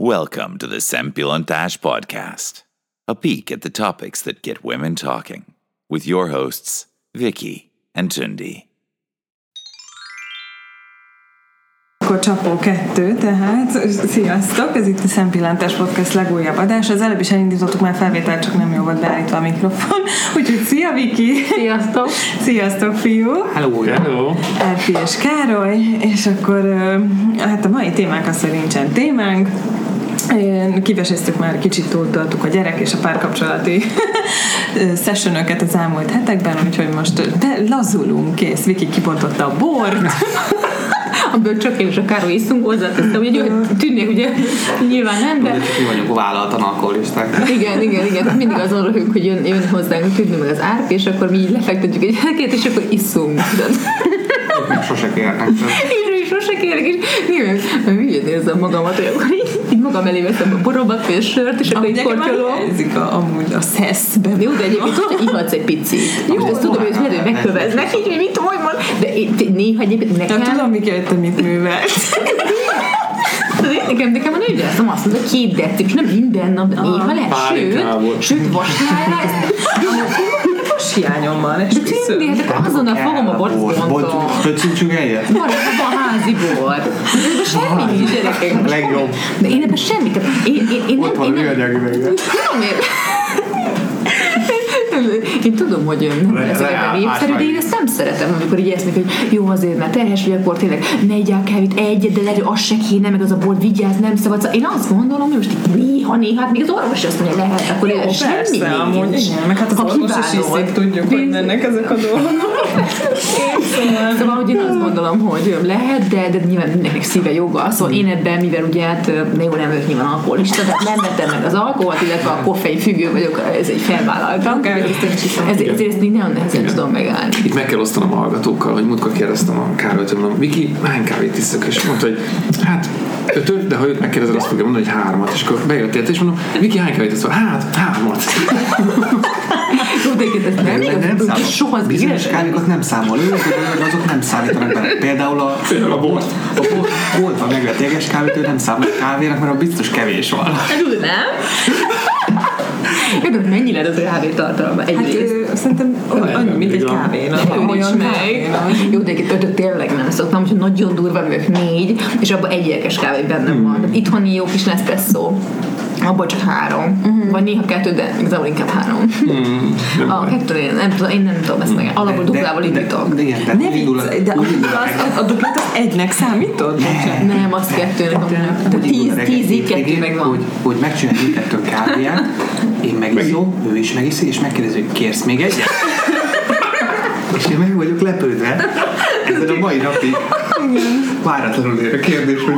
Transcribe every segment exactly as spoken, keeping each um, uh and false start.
Welcome to the Sempilantash podcast, a peek at the topics that get women talking, with your hosts, Vicky and Cindy. Akkor csapó kettő, tehát sziasztok, ez itt a Sempilantash podcast legújabb adás. Az előbb is elindítottuk már felvételt, csak nem jó volt beállítva a mikrofon. Úgyhogy szia, Vicky! Sziasztok! Sziasztok, fiú! Hello! Hello! Erfi és Károly, és akkor hát a mai témánk az, hogy nincsen témánk. Kiveséztük már, kicsit túltoltuk a gyerek és a párkapcsolati sessionöket az elmúlt hetekben, úgyhogy most de lazulunk, kész. Vicky kibontotta a bort. Amiből csak én és a Károly iszunk, hozzátesztem, hogy tűnnék, ugye, nyilván nem, de... Mi vagyunk vállaltan alkoholisták. Igen, igen, igen. Mindig azon röhögünk, hogy jön, jön hozzánk, tűnni meg az árp, és akkor mi így lefektetjük egy elkét, és akkor iszunk. Még sose kérnek. Így sose kérnek, és nyilván, hülyén érzem magamat, hogy akkor így, így magam elé veszem a borobat, fél sört, és akkor így kortyolom. Amúgy amúgy a szeszben. Jó, de egyébként, hogy ihatsz egy picit. Jó, ezt tudom, hogy miért, hogy megköveznek, így, hogy mit olyan van, de én, néha egyébként nekem... Nem tudom, mi kellett, amit művelt. Nekem, nekem nem ügyeltem azt, hogy a két decim, és nem minden nap, de néha lehet, sőt, sőt, vasárnál. Hiányommal esküszöm. De tényleg, hát azonnal fogom a borcpontot. Pöcsincsünk eljött? Van a házi bor. Ebben semmi nincs, gyerekek. Legjobb. De én ebben semmit. Ott van a műanyag üvegben. Tudom én. Én tudom, hogy nem lesz olyan népszerű, de én ezt nem szeretem, amikor így esznek, hogy jó, azért, mert terhes vagy, akkor tényleg ne igyál kávét egyet, de legyen, az se kéne, meg az a bort, vigyázz, nem szabad. Szóval én azt gondolom, hogy most itt néha-néha, hát még az orvos azt mondja, lehet, akkor élet semmi. Persze, amúgy igen, meg hát az orvos is hiszik, tudjuk, hogy mennek ezek a dolgok. Szóval, hogy én azt gondolom, hogy lehet, de, de nyilván mindenkinek szíve joga, szóval én ebben, mivel ugye hát ne jó, nem ők nyilván alkoholista, tehát nem vettem meg az alkoholt, illetve a koffein függő vagyok, ez egy felvállaltam. Ezért ezt még nagyon nehezen tudom megállni. Itt meg kell osztanom a hallgatókkal, hogy múltkor kérdeztem a Károlyt, mondom, Viki, hány kávét iszok? És mondta, hogy hát ötöt, de ha őt megkérdezed, azt fogja mondani, hogy hármat. És akkor bejöttél, és mondom, Viki, hány kávét iszol? Hát, hármat. Bizonyos kávékat nem számol, azok nem számítanak. Például a bort. A bort van meg a téges kávét, ő nem számol kávénak, mert biztos kevés van. Tudod, nem? Érdek, mennyi lehet az a kávé tartalma? Egyrészt. Hát, szerintem annyi, mint egy kávén. Olyan meg. Jó, de egyébként tényleg nem szoktam, hogy nagyon durva művök négy, és abban egy jelkes kávé bennem van. Itthoni jó kis Nespresso. Abban csak három. Mm-hmm. Vagy néha kettő, de igazából inkább három. Mm, nem a kettő, én nem tudom, én nem tudom ezt meg. Alapból duplával indítok. De igen, tehát indul a duplát az egynek számítod? Nem, az kettőnek. Tízig kettő meg van. Hogy megcsináljuk mindkettőn kávéját, én megiszom, ő is megiszi, és megkérdezi, hogy kérsz még egyet? És én meg vagyok lepődve. Ez a mai napig. Váratlanul ér a kérdés, hogy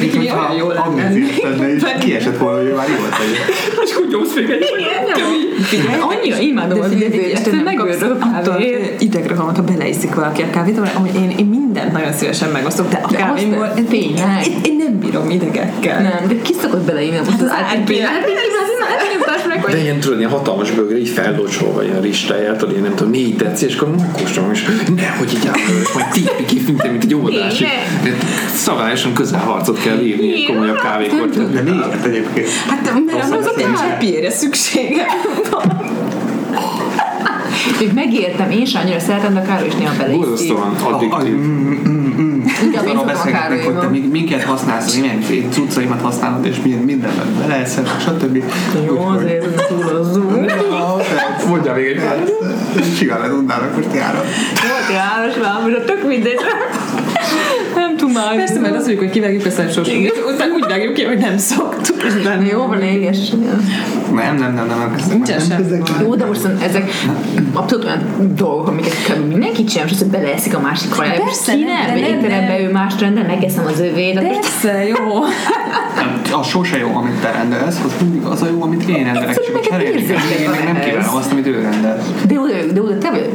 mit mondta, amnézést tenne, és kiesett volna, hogy már jól tegyek. És kutyomsz még egy vagyok. Annyira imádom az idegzést, hogy megőröl a kávét. Idegrohamat, ha beleiszik valaki a kávét, amúgy én mindent nagyon szívesen megosztok, de a kávémból tényleg. Én nem bírom idegekkel. Nem, de ki szokott beleírni a most az árpéját? De ilyen tudod, ilyen hatalmas bögre, így feldocsolva, ilyen ristáját, én nem tudom, négy deci, és akkor megkóstolom, és nehogy így állok, majd típi kifinte, mint egy óvodási. Szabályosan közelharcot kell írni, egy komolyabb kávékortot. De miért egyébként? Hát mert az a cseppére szüksége van. Még megértem, én sem annyira szeretem, de Károly is néha beleiszik. Borzasztóan addiktív. Arról beszélgetnek, hogy te minket használsz, milyen cuccaimat használod, és mindenben beleszed, stb. Jó, azért túlozzunk. Mondja még egy pár. Csigál, ez unnának, hogy ti áram. Jó, ti áras már, tök mindegy. Nem tudom már. Persze, mert azt mondjuk, hogy kivágjuk a szensósunk. Utána úgy vágjuk ki, hogy nem szoktuk. Jó, van éges. Nem, nem, nem, nem. Nincsen sem. Jó, de most ezek abszolút olyan dolgok, amiket mindenki sem, és azt, hogy beleeszik a másik vajába. Persze, nem, de étteremben ő mást rendel, megeszem az övéd. Persze, jó. Az sose jó, amit te rendelsz, az mindig az a jó, amit én rendelek. Csak cserélni kell, nem kívánom azt, amit ő rendel. De oda te vagy,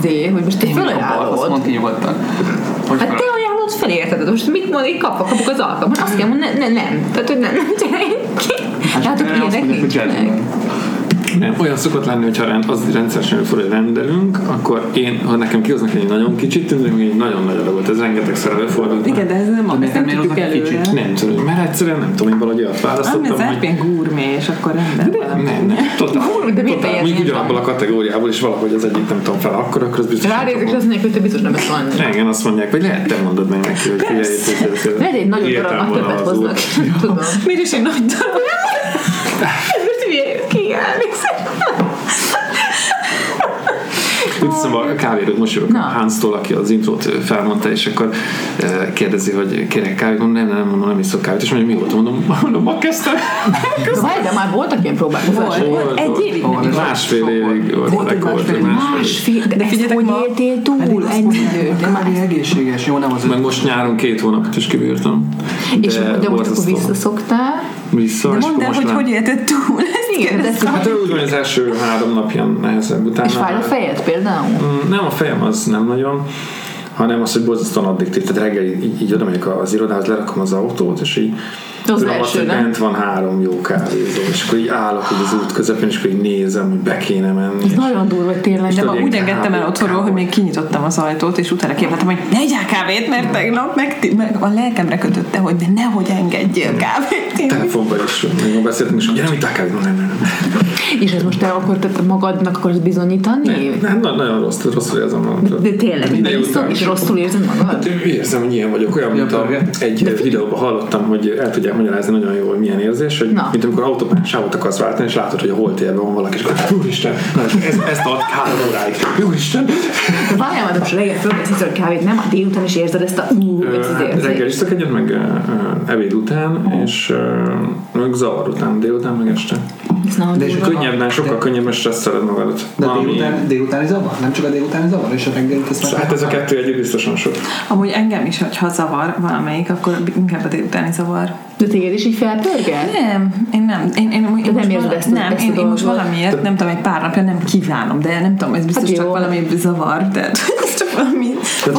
de, hogy most te felajánlod. Azt mondd ki nyugodtan. Hát te ajánlod felérted, most mit mondod, kapok, kapok az alkalmat. Azt kell mondani, nem, nem. Tehát, hogy nem, nem csinálj ki. Látok, ilyenek nincs meg. Nem, olyan szokott lenni, hogyha rend, az rendszeresen előfordul, hogy rendelünk, akkor én, ha nekem kihoznak egy nagyon kicsit, tűnik, hogy egy nagyon nagy adagot, ez rengetegszer előfordul. Igen, de ez nem a nem tudjuk előre. Nem tudom, mert egyszerűen nem tudom, én valahogy azt választottam. Ami az árpén gurmé, és akkor rendel valamit. Nem, nem, totál. Még ugyanabban a kategóriából, és valahogy az egyik, nem tudom, fel akkor, akkor az biztos. Ránézik, azt mondják, hogy te biztos nem ezt mondod. Igen, azt mondják, hogy lehet, te mondod meg neki, hogy figyelj. Lehet egy nagy darabnak többet hoznak. Tudom. Miért is egy nagy darab? Úgy hiszem, a kávéról mosolyog no. Hans-tól, aki az intrót felmondta, és akkor eh, kérdezi, hogy kérek kávét, mondom, nem, nem, nem, nem iszok kávét, és mondja, mi volt, mondom, mondom, ma kezdtem. Várj, de már voltak ilyen próbálkozások. Volt, egy évig nem is. Másfél évig volt. Másfél, de figyeljetek, hogy éltél túl ennyi időt. De már egészséges, jó, nem az. Meg most nyáron két hónapot is kibírtam. És de most akkor visszaszoktál. Vissza, de mondd el, hogy hogy élted túl. Hát úgy van, az első három napján nehezebb utána. És fáj a fejed például? Nem, a fejem az nem nagyon, hanem az, hogy borzasztóan addiktív. Tehát reggel így, így odamegyek az irodához, lerakom az autót, és így tudom azt, hogy bent van három jó kávézó, és akkor így állok így az út közepén, és akkor így nézem, hogy be kéne menni. Ez nagyon durva tényleg, de úgy engedtem el otthonról, hogy még kinyitottam az ajtót, és utána képeltem, hogy ne igyál kávét, mert tegnap meg, meg a lelkemre kötötte, hogy de nehogy engedjél kávét. Telefonban is, még beszéltünk, és ugye nem ittál kávét, nem, nem, nem. És ez most te akkor magadnak akarsz bizonyítani? Nem, nagyon rossz, rosszul érzem magam. De tényleg, és rosszul érzem magad? Érzem, hogy ilyen vagyok, olyan, mint egy videóban hallottam, hogy el tudják magyarázni nagyon jól, hogy milyen érzés, hogy na. Mint amikor autópályán sávot akarsz váltani, és látod, hogy a holtérben van valaki, és akkor úristen, ez, ezt ad három óráig, úristen. De várjál már, hogy reggel fölvesz a kávét, nem? A délután is érzed ezt a úr, hogy ez érzés. Reggel is szak egyet, meg ebéd után, és meg zavar után, délután, meg este. De és könnyebben, sokkal könnyebben stresszeled magadat. De délutáni zavar? Nem csak a délutáni zavar, és a reggelit ezt meg... Hát ez a kettő együtt biztosan sok. Amúgy engem is, hogyha zavar valamelyik, akkor inkább a délutáni zavar. De téged is így felpörgel? Nem, én nem. Én, én, én, én nem érzed ezt, nem, ezt én, én most valamiért, de... nem tudom, egy pár napja nem kívánom, de nem tudom, ez biztos hát csak valami zavar, tehát ez csak valami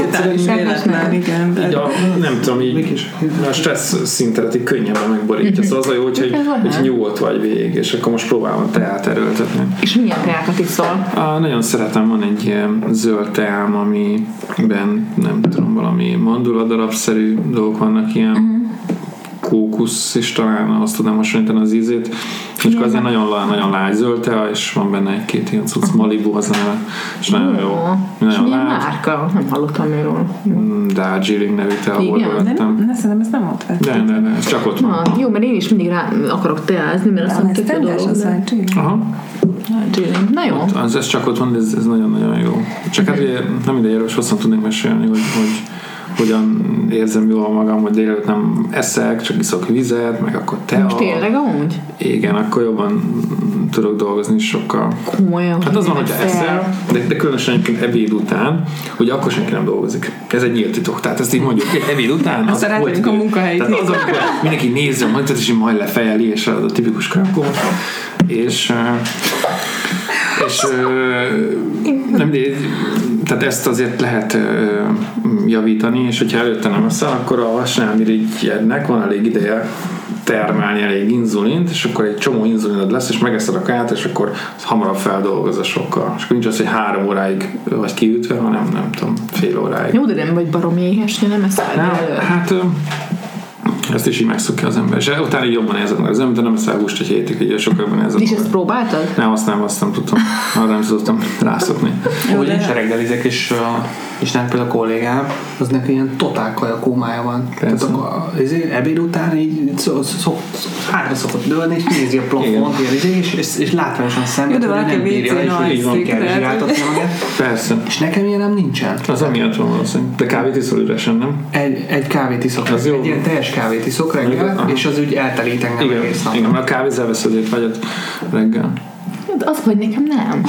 utáni véletlen, igen. De... Ja, nem tudom, így a stressz szinteretig könnyebben megborítja, szóval az a jó, hogy, hogy nyugodt vagy végig, és akkor most próbálom teát erőltetni. És milyen teákat iszol? Ah, nagyon szeretem, van egy ilyen zöld teám, amiben nem tudom, valami mandula darabszerű dolgok vannak ilyen, kókusz, és talán azt tudnám hasonlítani az ízét. És akkor azért nagyon, nagyon lágy zöld tea, és van benne egy-két ilyen cucc, Malibu az neve, és nagyon jó. És milyen márka? Nem hallottam őről. Darjeeling nevű tea, ahol vettem. Igen, szerintem ezt nem ott vettem. De, de, de, ez csak ott van. Jó, mert én is mindig rá akarok teázni, mert azt mondom, tök a dolog. Na jó. Ez csak ott van, ez nagyon-nagyon jó. Csak hát ugye nem mindegy, erről is hosszan tudnék mesélni, hogy hogyan érzem jól magam, hogy délelőtt nem eszek, csak iszok vizet, meg akkor tea. Most tényleg amúgy? Igen, akkor jobban tudok dolgozni sokkal. Komolyan. Hát az van, hogyha eszel, de, de különösen egyébként ebéd után, hogy akkor senki nem dolgozik. Ez egy nyílt titok. Tehát ezt így mondjuk, ebéd után. Azt szeretnénk a munkahelyét. Tehát az, amikor mindenki nézze, majd tehát is így majd lefejeli, és az a tipikus krakó. És... és nem tehát ezt azért lehet javítani, és hogyha előtte nem eszel, akkor a hasnálmirigyednek van elég ideje termelni elég inzulint, és akkor egy csomó inzulinod lesz, és megeszed a kát, és akkor hamarabb feldolgoz a sokkal. És akkor nincs az, hogy három óráig vagy kiütve, hanem nem tudom, fél óráig. Jó, de nem vagy baromi éhes, de nem eszel elő. Hát... ezt is így megszokja az ember. És utána jobban érzed meg az ember, de nem eszel húst egy hétig, ugye sokkal jobban érzed. És ezt próbáltad? Nem, azt nem, azt nem tudtam. Arra nem tudtam rászokni. Úgy én se reggelizek, és, és nem például a kollégám, az neki ilyen totál kajakómája van. Tehát ebéd után így hátra szokott dőlni, és nézi a plafont, és látványosan szemben, hogy nem bírja, és így van, kell zsiráltatni magát. Persze. És nekem ilyen nem nincsen. Az amiatt van valószínű. De kávét iszol üresen, nem? Egy kávét iszok. Egy ilyen teljes kávét iszok reggel, aha. És az úgy eltelít engem igen, egész nap. Igen, mert a kávézzel veszed ért vagyod reggel. De az vagy nekem nem.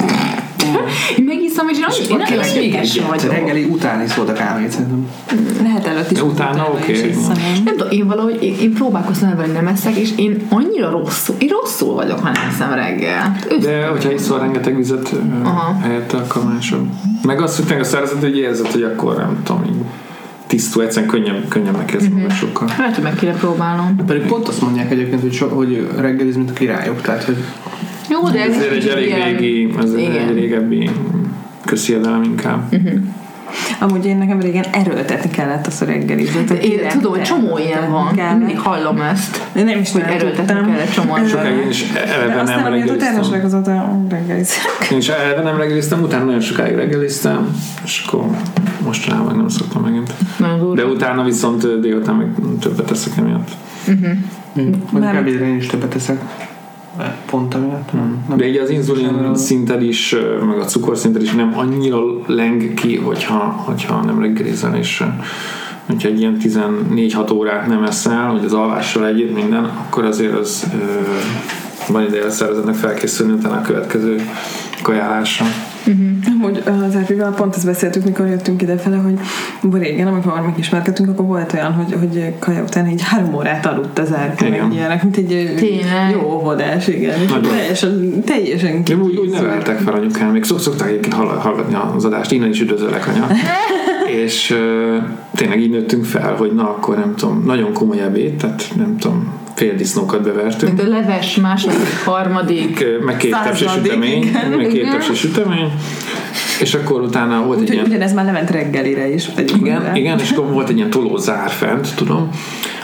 Én megiszom, és, és én nem széges vagyok. Reggeli után iszod a kávét, szerintem. Lehet előtt is. De utána oké. Okay. Nem tudom, én valahogy én, én próbálkoztam ebben, nem eszek, és én annyira rosszul, én rosszul vagyok, ha nem eszem reggel. Őszintén. De hogyha iszol rengeteg vizet aha. Helyette, akkor másobb. Meg azt, hogy a szerzet, hogy érzed, hogy akkor nem tudom így. Tisztú, egyszerűen könnyebb, könnyebb megkezdni uh-huh. Meg sokkal. Lehet, hogy meg kéne próbálnom. Pedig pont azt mondják egyébként, hogy, so, hogy reggeliz, mint a királyok. Tehát, hogy jó, modern. Ezért egy elég régi, ez egy régebbi közhiedelem inkább. Uh-huh. Amúgy én nekem régen erőltetni kellett azt a reggelizet. Én tudom, hogy csomó ilyen van. Kell. Mindig hallom ezt. Én nem is hogy erőltetni kellett csomó. Sokáig is eleve nem reggeliztem. Aztán az a reggelizek. Én is eleve nem reggeliztem, utána nagyon sokáig reggeliztem, és akkor mostanában nem szoktam megint. De utána viszont délután meg többet teszek emiatt. Inkább én is többet teszek. Pont amiatt. Hmm. De így az inzulin szinted is, meg a cukorszinted is nem annyira leng ki, hogyha, hogyha nem reggelizel, és hogyha egy ilyen tizennégy-hat órát nem eszel, hogy az alvással együtt minden, akkor azért az ö, van ideje a szervezetnek felkészülni utána a következő kajálásra. Uh-huh. Amúgy az Erpivel pont ezt beszéltük, mikor jöttünk idefele, hogy régen, amikor megismerkedtünk, akkor volt olyan, hogy, hogy kaja után így három órát aludt az Erpi, mint egy tényleg jó óvodás, igen. Teljesen, teljesen kicsit. Úgy, úgy neveltek fel anyukám, még szok, szokták egyébként hallgatni az adást, innen is üdvözöllek anya. És uh, tényleg így nőttünk fel, hogy na akkor nem tudom, nagyon komoly ebéd, tehát nem tudom, fél disznókat bevertünk. Mint a leves, második, harmadik, meg két tepsi sütemény, meg két tepsi sütemény, és akkor utána volt úgy, egy ilyen... Ugyanez már lement reggelire is. Igen, minden. Igen, és akkor volt egy ilyen tolózár fent, tudom,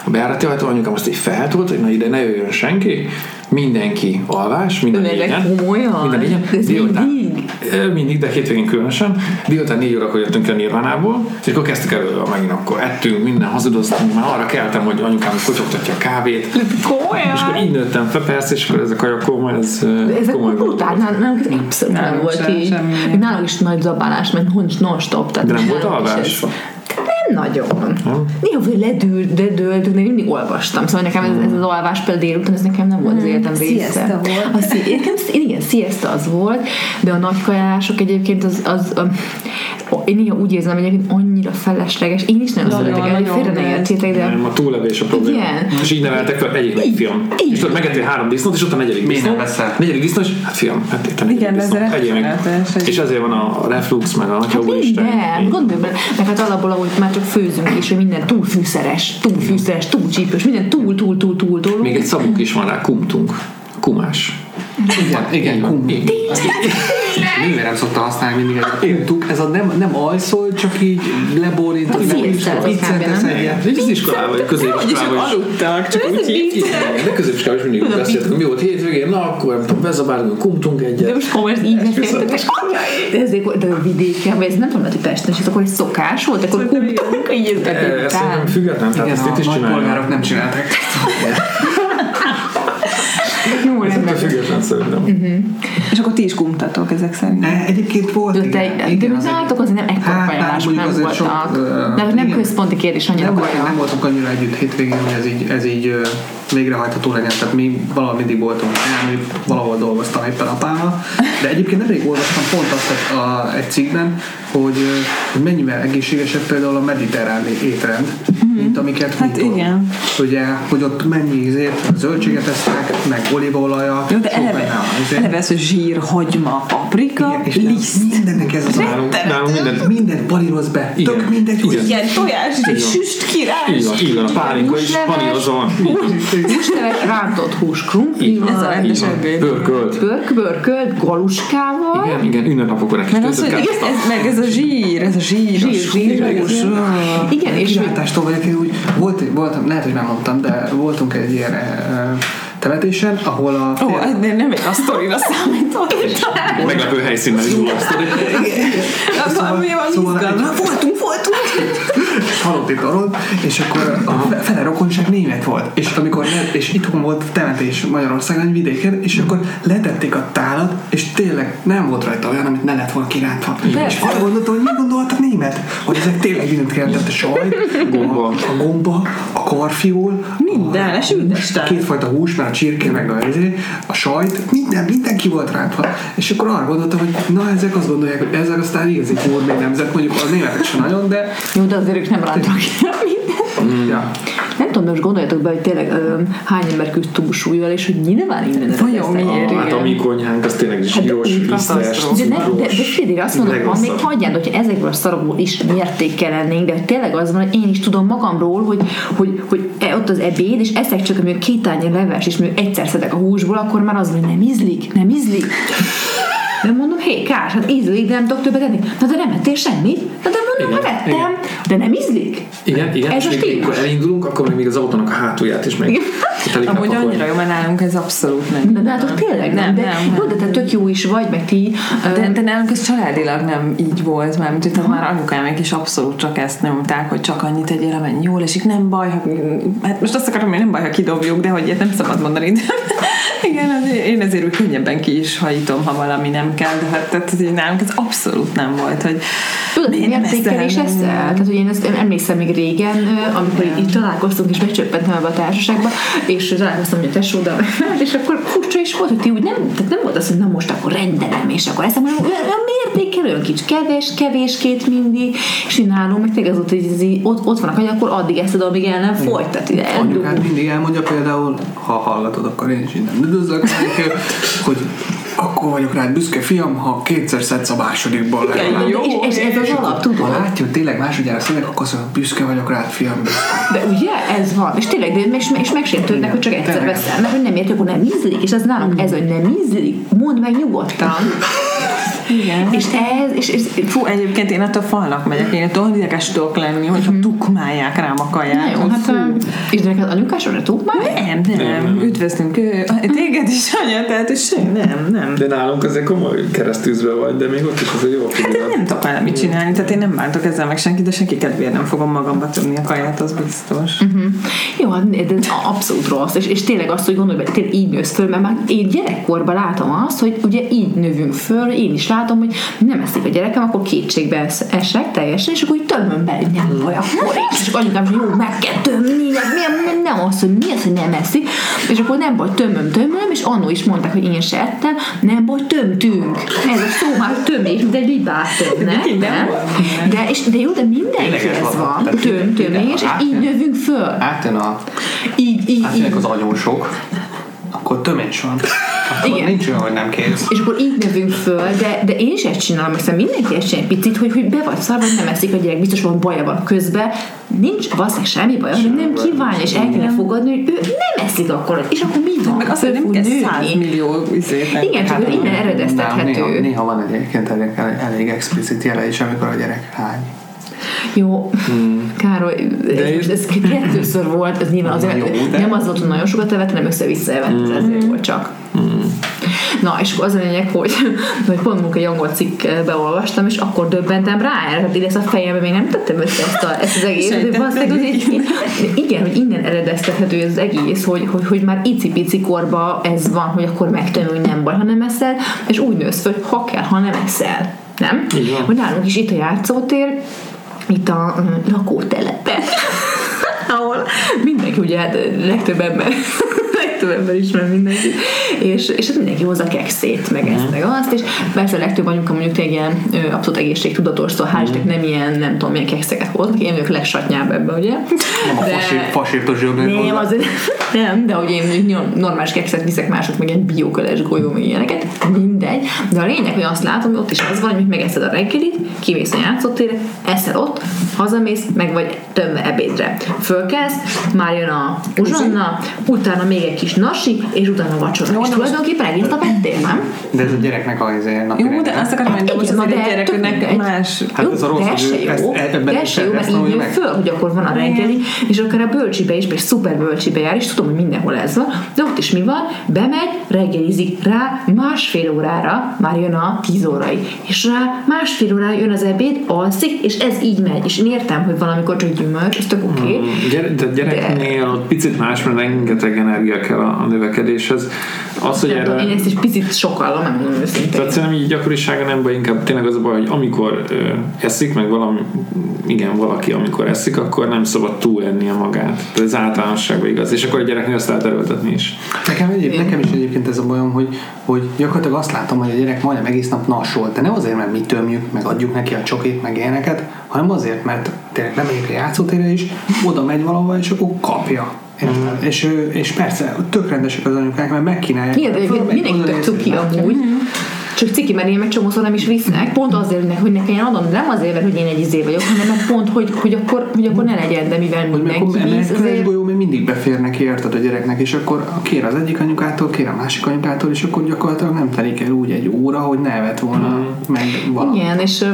a bejárati ajtó anyukám azt így feltolt, hogy na ide ne jöjjön senki, mindenki alvás, minden négyen. Minden négyen. Diótán, mindig? mindig, de hétvégén különösen. Diótán négy órakor jöttünk el Nirvánából, és akkor kezdtük elő megint, akkor ettünk, minden hazudoztunk, már arra keltem, hogy anyukám kotyogtatja a kávét. Komolyan? És akkor így nőttem fel, persze, és akkor ez a kajakó, majd ez komoly volt. Brutál, nálunk ez abszolút nem volt így. Nálunk is nagy zabálás, mert non-stop. De nem volt alvás? Nem nagyon. Néha, hogy ledőlt, ledőlt, de mindig olvastam. Szóval nekem ez, ez az alvás például délután, ez nekem nem volt az életem része. Igen, siesta az volt, de a nagy kajálások egyébként az... az a, én néha úgy érzem, hogy egyébként annyira felesleges. Én is nem szeretek el, hogy félre ne értsétek, de... Nem, a túllevés a probléma. Igen. És így neveltek fel egyik fiam. És ott megettél három disznót, és ott a negyedik disznó. Negyedik disznó, és hát fiam, hát itt a negyedik disznó. És ezért van a reflux, meg a nagyhaugóisten. Hát igen, gondolj bele. Meg hát alapból, ahogy már csak főzünk is, hogy minden túl fűszeres, túl fűszeres, túl csípős, minden túl, túl, túl, túl, túl. Még egy szavuk is van rá, kumtunk. Kumás. Igen, igen, kumtunk. Mivel nem szokta használni mindig ez a kumtunk, ez a nem, nem alszol, csak így leborint, hogy piccent eszegyet. Ez iskolában, vagy középiskolában is. Aludták, csak úgy így. De középiskolában is mindig beszéltek, mi volt hétvégén, na akkor bezabálunk, kumtunk egyet. De most komolyan így beszéltek, és anyai! De a vidéken, vagy ez nem tudom, hogy Pesten, és akkor egy szokás volt, akkor kumtunk, így ez betűntál. Ezt szerintem független, tehát ezt itt is csinálják. A nagypolgárok nem csinálták. Jó, ez nem független szerintem. Uh-huh. És akkor ti is kumtatok ezek szerint. E, egyébként volt, de te, igen. De mi nálatok azért nem ekkor kajálás, nem voltak. Sok, uh, de nem igen. Központi kérdés annyira kajálás. Nem voltunk annyira együtt hétvégén, hogy ez így, ez így uh, végrehajtható legyen. Tehát mi valahol mindig voltunk, én valahol dolgoztam éppen apámmal. De egyébként nemrég olvastam pont azt a, egy cikkben, hogy, hogy mennyivel egészségesebb például a mediterrán étrend, uh-huh. mint amiket hát igen. Ugye, hogy ott mennyi ízért zöldséget esznek, meg olívaolaja. Jó, de eleve, eleve ez a zsír, hagyma, paprika, igen, liszt. Mindennek ez az állunk. Mindent balíroz be. Igen. Tök mindegy. Igen, igen. Tojás, egy süst kirás. Igen, a pálinka is panírozol. Húsleves, rántott hús, krumpli. Ez a rendes ebéd. Pörkölt. Pörk, pörkölt, galuskával. Igen, igen, ünnepnapokon neki töltök ezt. Meg ez a zsír, ez a zsír, a zsírhús. Igen, és kilátástól vagyok, én úgy voltam, lehet, hogy nem mondtam, de voltunk egy ilyen temetésen, ahol a... Ó, oh, fél... nem, nem egy a sztorira számítottam. Meglepő helyszínnel is volt a sztori. Szóval, szóval egy... Voltunk, voltunk! Halott itt arról, és akkor a fele rokonság német volt. És amikor és itthon volt temetés Magyarországon, egy vidéken, és akkor letették a tálat, és tényleg nem volt rajta olyan, amit ne lett volna kirántva. És arra gondoltam, hogy mi gondoltak német? Hogy ezek tényleg mindent kirántett a sajt, gomba. A gomba, a karfiol, minden, a kétfajta hús, mert a csirke, meg a, a sajt, minden, mindenki volt rántva. És akkor arra gondoltam, hogy na ezek azt gondolják, hogy ezek aztán igazi kurmény nemzet, mondjuk a németek sem nagyon, de... Jó, de azért ők nem rántak el mindent. Ja. Nem tudom, most gondoljatok be, hogy tényleg ö, hány ember küzd túlsúlyjal, és hogy nyilván innen eredeztek. Hát a mi konyhánk az tényleg zsíros, viszes, cukros. De de azt mondom, ha még hagyjad, hogy ezekből a szarokból is mértékkel lennénk, de tényleg az van, hogy én is tudom magamról, hogy, hogy, hogy ott az ebéd, és eszek csak, amikor két tányér leves, és mondjuk egyszer szedek a húsból, akkor már az van, hogy nem ízlik, nem ízlik. De mondom, hé, kár, hát ízlik, de nem tudok többet enni. Na de nem ettél semmit? Na de mondom, igen, ha vettem, igen. De nem ízlik? Igen, igen. Ez és még, amikor elindulunk, akkor még az autónak a hátulját is meg. Amúgy annyira jó, mert nálunk ez abszolút nem. De, de hát tényleg nem. nem, de, nem, nem de, de te tök jó is vagy, meg ti. De, de nálunk ez családilag nem így volt, mert itt már anyukámék is abszolút csak ezt nyomták, hogy csak annyit tegyél, amennyi jól esik, nem baj, ha, hát most azt akarom, hogy nem baj, ha kidobjuk, de hogy ilyet nem szabad mondani. Igen, azért, én ezért úgy könnyebben ki is hajítom, ha valami nem kell, de hát tehát, hogy nálunk ez abszolút nem volt, hogy tudod, mértékkel is eszel? Tehát, hogy én ezt emlékszem még régen, amikor yeah. itt találkoztunk, és becsöppentem ebbe a társaságba, és találkoztam, hogy a tesóddal, és akkor furcsa is volt, hogy ti úgy nem, tehát nem volt az, hogy na most akkor rendelem, és akkor ezt mondom, olyan mértékkel, olyan kicsi, kevés, kevéskét mindig, és én nálunk, meg tényleg az ott, hogy ott, ott vannak, hogy akkor addig eszed, amíg el nem folytat. Anyukád mindig elmondja például, ha hallatod, akkor én is innen üdvözlök, hogy akkor vagyok rád büszke, fiam, ha kétszer szedsz a másodikból legalább. Jó, és, és ez az alap, tudod. Ha látja, hogy tényleg másodjára szedek, akkor azt mondja, büszke vagyok rád, fiam, büszke. De ugye, ez van. És tényleg, de és, és megsértődnek, hogy csak egyszer veszel, mert hogy nem értjük, hogy nem ízlik, és az nálunk ez, hogy nem ízlik, mondd meg nyugodtan. Igen. És ez, és, és fú, egyébként én attól falnak megyek, én attól ideges tudok lenni, hogyha mm. tukmálják rám a kaját. Jó, hát, és neked anyukásodra tukmálják? Nem, nem, nem. Üdvözlünk téged is, anya, tehát, hogy sem, nem, nem. De nálunk azért komoly keresztűzve vagy, de még ott is azért jó. Hát én nem tudok már mit csinálni, tehát én nem bántok ezzel meg senkit, de senki kedvéért nem fogom magamba tudni a kaját, az biztos. Uh-huh. Jó, hát ez abszolút rossz, és, és tényleg azt, hogy gondolj, hogy tényleg így nősz föl, mert már én gyerekkorban látom azt, hogy ugye így növünk föl, én is látom, hogy nem eszik a gyerekem, akkor kétségbe esek teljesen, és akkor így tömöm bele, hogy nem baj, akkor én is, és anyukám, hogy jó, meg kell tömni, nem, nem az, hogy mi az, hogy nem eszik, és akkor nem baj, tömöm, tömöm, és annó is mondták, hogy én se ettem, nem baj, tömtünk. Ez a szó már tömés, de libát tömnek, nem? De, és, de jó, de mindenki ez van, töm, tömés, és így növünk föl. Átjön a... Így, így, így. Az anyósok. Akkor tömés van. Akkor igen. Nincs olyan, hogy nem kész. És akkor így növünk föl, de, de én is ezt csinálom, hiszen mindenki ezt csinál egy picit, hogy, hogy be vagy szarva, nem eszik a gyerek, biztos van baja van közben. Nincs valószínűleg semmi baj, hogy nem kívánja, és el kell fogadni, hogy ő nem eszik akkor, és akkor mi van? Meg azt, hogy nem kell száz millió üzéten. Igen, csak ő innen eredeztethető. Néha, néha van egyébként elég, elég, elég explicit jele is, amikor a gyerek hány. Jó, hmm. Károly, ez, ez kettőször volt, ez nyilván azért, jó, nem az volt, hogy nagyon sokat evett, hanem össze-vissza evett, hmm. ez ezért volt csak. Hmm. Na, és az a lényeg, hogy, hogy pont munkai angol cikkbe olvastam, és akkor döbbentem rá erre, hogy ezt a fejembe még nem tettem össze ezt, a, ezt az egészet. Igen, hogy innen eredeztethető ez az egész, hogy, hogy, hogy már icipici korban ez van, hogy akkor megtanulj, nem baj, ha nem eszel, és úgy nősz föl, hogy ha kell, ha nem eszel. Nem? Hogy nálunk is itt a játszótér, itt a um, lakótelepen, ahol mindenki ugye, hát legtöbb ember, legtöbb ember ismer mindenki, és, és hát mindenki hozza kekszét, meg ezt, meg azt, és persze a legtöbb anyuka mondjuk tényleg ilyen ö, abszolút egészségtudatos, szóval hál' Istennek nem ilyen, nem tudom, milyen kekszeket hoznak, én vagyok legsatnyább ebben, ugye? A fasírtos jobbnél nem, azért nem, de hogy én normális kekszet viszek mások, meg egy bióköles golyó, meg ilyeneket, mindegy, de a lényeg, hogy azt látom, hogy ott is az van, hogy megeszed a reggelit, kivész a játszótérre, eszel ott, hazamész, meg vagy tömve ebédre. Fölkelsz, már jön a uzsonna, utána még egy kis nasi, és utána vacsora. No, és tulajdonképpen egész a vettél, nem? De ez a gyereknek azért napi. Jó, de azt akarom mondani, hogy a gyereknek más. Hát jó, ez a rossz, hogy ezt ebben is kell ezt tanulja meg. Föl, hogy akkor van a reggeli, és akkor a bölcsibe is, és szuper bölcsibe jár, és tudom, hogy mindenhol ez van, de ott is mi van, bemegy, reggelizik rá, másfél órára már jön a tíz órai, és rá másfél órára jön az ebéd, alszik, és ez így megy. És én értem, hogy valamikor csak gyümölcs, ez tök oké. Okay, hmm, gyere, de gyereknél de... ott picit más, mert rengeteg energia kell a, a növekedéshez. az, hogy erre... Én ezt is picit sokallom, nem mondom őszintén. Tehát szerintem így gyakorisága nem baj, inkább tényleg az a baj, hogy amikor uh, eszik, meg valami, igen, valaki amikor eszik, akkor nem szabad túl ennie magát. Tehát ez általánosságban igaz. És akkor a gyereknél azt lehet erőltetni is. Nekem, egyéb, nekem is egyébként ez a bajom, hogy, hogy gyakorlatilag azt látom, hogy a gyerek majdnem egész nap nassol. De nem azért, mert mi tömjük, meg adjuk neki a csokét, meg ilyeneket, hanem azért, mert tényleg lemegyek a játszótérre is, oda megy valahova, és akkor kapja. Mm. És, és persze, tök rendesek az anyukák, mert megkínálják. Mindenki tök cuki amúgy. Csak ciki, mert én egy csomószor nem is visznek, pont azért, hogy ne kelljen adom, nem azért, mert hogy én egy izé vagyok, hanem mert pont, hogy, hogy, akkor, hogy akkor ne legyen, de mivel mindenki víz azért. Golyó, mert mindig beférnek, érted, a gyereknek, és akkor kér az egyik anyukától, kér a másik anyukától, és akkor gyakorlatilag nem telik el úgy egy óra, hogy ne evett volna mm. meg valami. Igen, és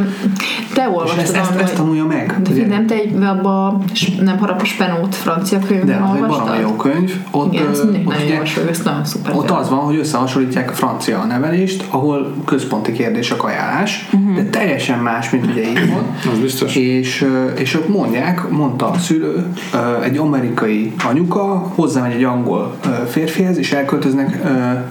te olvastad. És ezt, ezt, ezt tanulja meg. De nem te egy abba nem harap a Spenót francia könyvben olvastad? De az egy jó könyv. Ott, igen, ez mindig nagyon javasló, ez nagyon szuper. Ott az van, hogy összehasonlítják a francia nevelést, ahol központi kérdés a kajálás, uh-huh. de teljesen más, mint ugye így van. És, és ott mondják, mondta a szülő, egy amerikai anyuka hozzámegy egy angol férfihez, és elköltöznek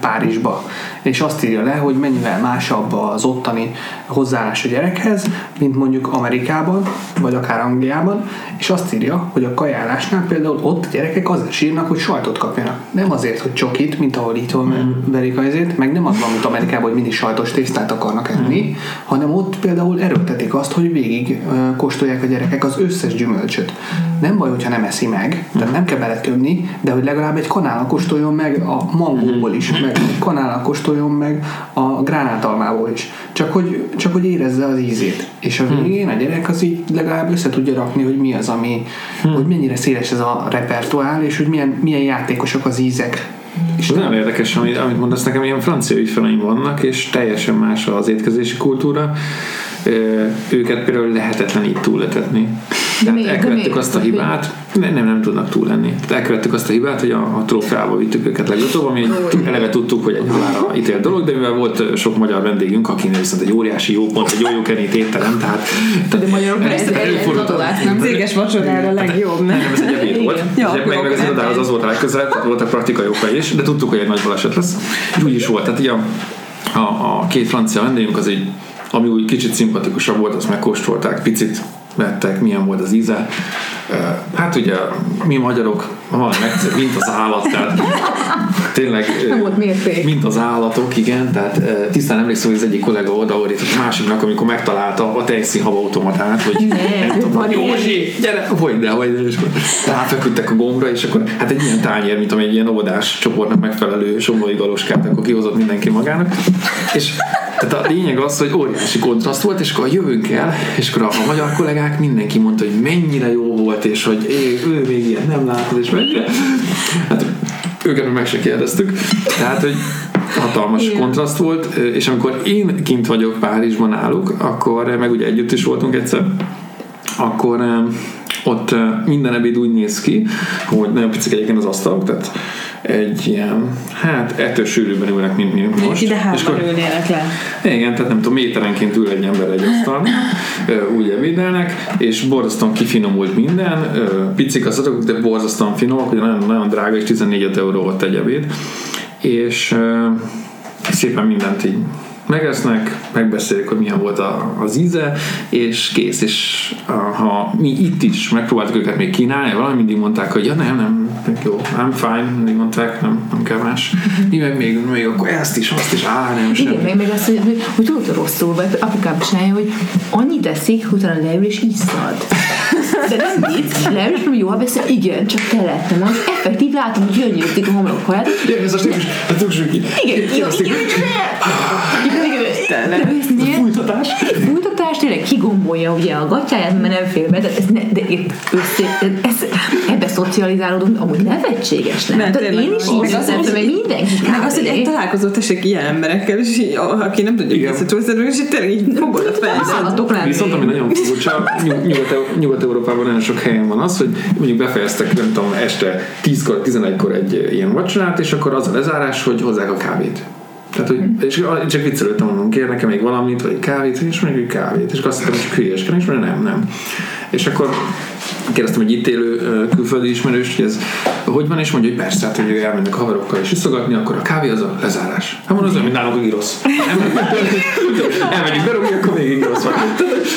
Párizsba. És azt írja le, hogy mennyivel másabb az ottani hozzáállás a gyerekhez, mint mondjuk Amerikában, vagy akár Angliában, és azt írja, hogy a kajálásnál például ott gyerekek azért sírnak, hogy sajtot kapjanak. Nem azért, hogy csokit, mint ahol itt verik azért, meg nem az van, mint Amerikában, hogy mindig sajtos tésztát akarnak enni, mm. hanem ott például erőltetik azt, hogy végig uh, kóstolják a gyerekek az összes gyümölcsöt. Mm. Nem baj, hogyha nem eszi meg, tehát nem kell beletömni, de hogy legalább egy kanállal kóstoljon meg a mangóból is, meg egy kanállal kóstoljon meg a gránátalmából is. Csak hogy, csak hogy érezze az ízét. És a végén a gyerek az így legalább össze tudja rakni, hogy mi az, ami, mm. hogy mennyire széles ez a repertoár, és hogy milyen, milyen játékosak az ízek. És nagyon érdekes, amit, amit mondasz, nekem ilyen francia ügyfeleim vannak, és teljesen más az étkezési kultúra. Ö, őket például lehetetlen így túletetni. Tehát miért, elkövettük miért, azt a hibát, nem, nem, nem tudnak túl lenni. Tehát elkövettük azt a hibát, hogy a, a trófeába vittük őket legutóbb, ami oh, eleve tudtuk, hogy egy halára ítélt dolog, de mivel volt sok magyar vendégünk, akinek viszont egy óriási jó pont, egy jó jókenét étterem, tehát... De magyarok ez egy céges vacsorára legjobb, nem? Nem, ez egy ebéd volt. Meg az irodához az volt a legközelebb, voltak praktikai okai is, de tudtuk, hogy egy nagy baleset lesz. És úgy is volt. Tehát a két francia vendégünk az egy, ami úgy kicsit szimpatikusabb volt, azt megkóstolták, picit vettek, milyen volt az íze. Hát ugye mi magyarok van megszebb, mint az állat, tehát tényleg mint az állatok, igen, tehát tisztán emlékszem, hogy az egyik kollega odaordított a másiknak, amikor megtalálta a tejszínhaba automatát, hogy nem tudom, Józsi, gyere, hogy de, hogy de, és akkor ráfeküdtek a gombra, és akkor hát egy ilyen tányér, mint amely egy ilyen óvodás csoportnak megfelelő somlói galoskát, akkor kihozott mindenki magának, és tehát a lényeg az, hogy óriási kontraszt volt, és akkor jövünk el, és akkor a magyar kollégák mindenki mondta, hogy mennyire jó volt, és hogy ő még ilyet nem látod, és mennyire. Hát őket meg se kérdeztük. Tehát, hogy hatalmas igen. kontraszt volt, és amikor én kint vagyok Párizsban náluk, akkor, meg ugye együtt is voltunk egyszer, akkor ott minden ebéd úgy néz ki, hogy nagyon picik egyébként az asztalok, tehát egy ilyen, hát ettől sűrűben ülnek, mint mi most. Ide hátban ülnének le. Igen, tehát nem tudom, méterenként ül egy ember egy asztalon, úgy ebédelnek, és borzasztóan kifinomult minden, picik az adatok, de borzasztóan finomak, ugye nagyon, nagyon drága, és tizennégy euró volt egy ebéd, és szépen mindent így megesznek, megbeszéljük, hogy milyen volt a, az íze, és kész. És a, ha mi itt is megpróbáltuk őket még kínálni, valami mindig mondták, hogy ja nem, nem, jó, I'm fine, mindig mondták, nem, nem kell más. Mi meg még, még akkor ezt is, azt is, á, nem sem. Igen, meg azt, hogy, hogy tudod rosszul, vagy apukám is állja, hogy annyit eszik, utána leül és iszad. De nem vicc, leül, és mondom, jól beszél, igen, csak te lettem, az effektív látom, hogy gyönyörűdik a homlokhaját. Igen, ez azt tűzsük ki. Igen, igen, igen, fújtatás. Fújtatás, tényleg kigombolja ugye a gatyáját, mert nem fél be, de, ez ne, de itt össze, ez, ebbe szocializálódunk, amúgy nevetséges, nem? Tehát én is így szóltam, hogy mindenki meg az, hogy egy találkozó tessék ilyen emberekkel, és így, aki nem tudja visszacsúsztatni, és tényleg így fogod a fejszalatok. Viszont ami nagyon furcsa, Nyugat-Európában nagyon sok helyen van az, hogy mondjuk befejeztek, nem tudom, este tízkor, tizenegykor egy ilyen vacsorát, és akkor az a lezárás, hogy hozzák a kávét. Tehát, hogy, és csak viccelődtem, mondom, kér nekem még valamit, vagy kávét, és mondjuk, hogy kávét. És azt hiszem, hogy hülyéskedem, és mondja, nem, nem. És akkor kérdeztem, hogy itt élő külföldi ismerős, hogy ez hogy van, és mondja, hogy persze, hát, hogy elmennek a haverokkal és iszogatni, akkor a kávé az a lezárás. Hát mondom, az olyan, mint nálunk, hogy rossz. Elmegyünk berúgni, akkor még rossz van.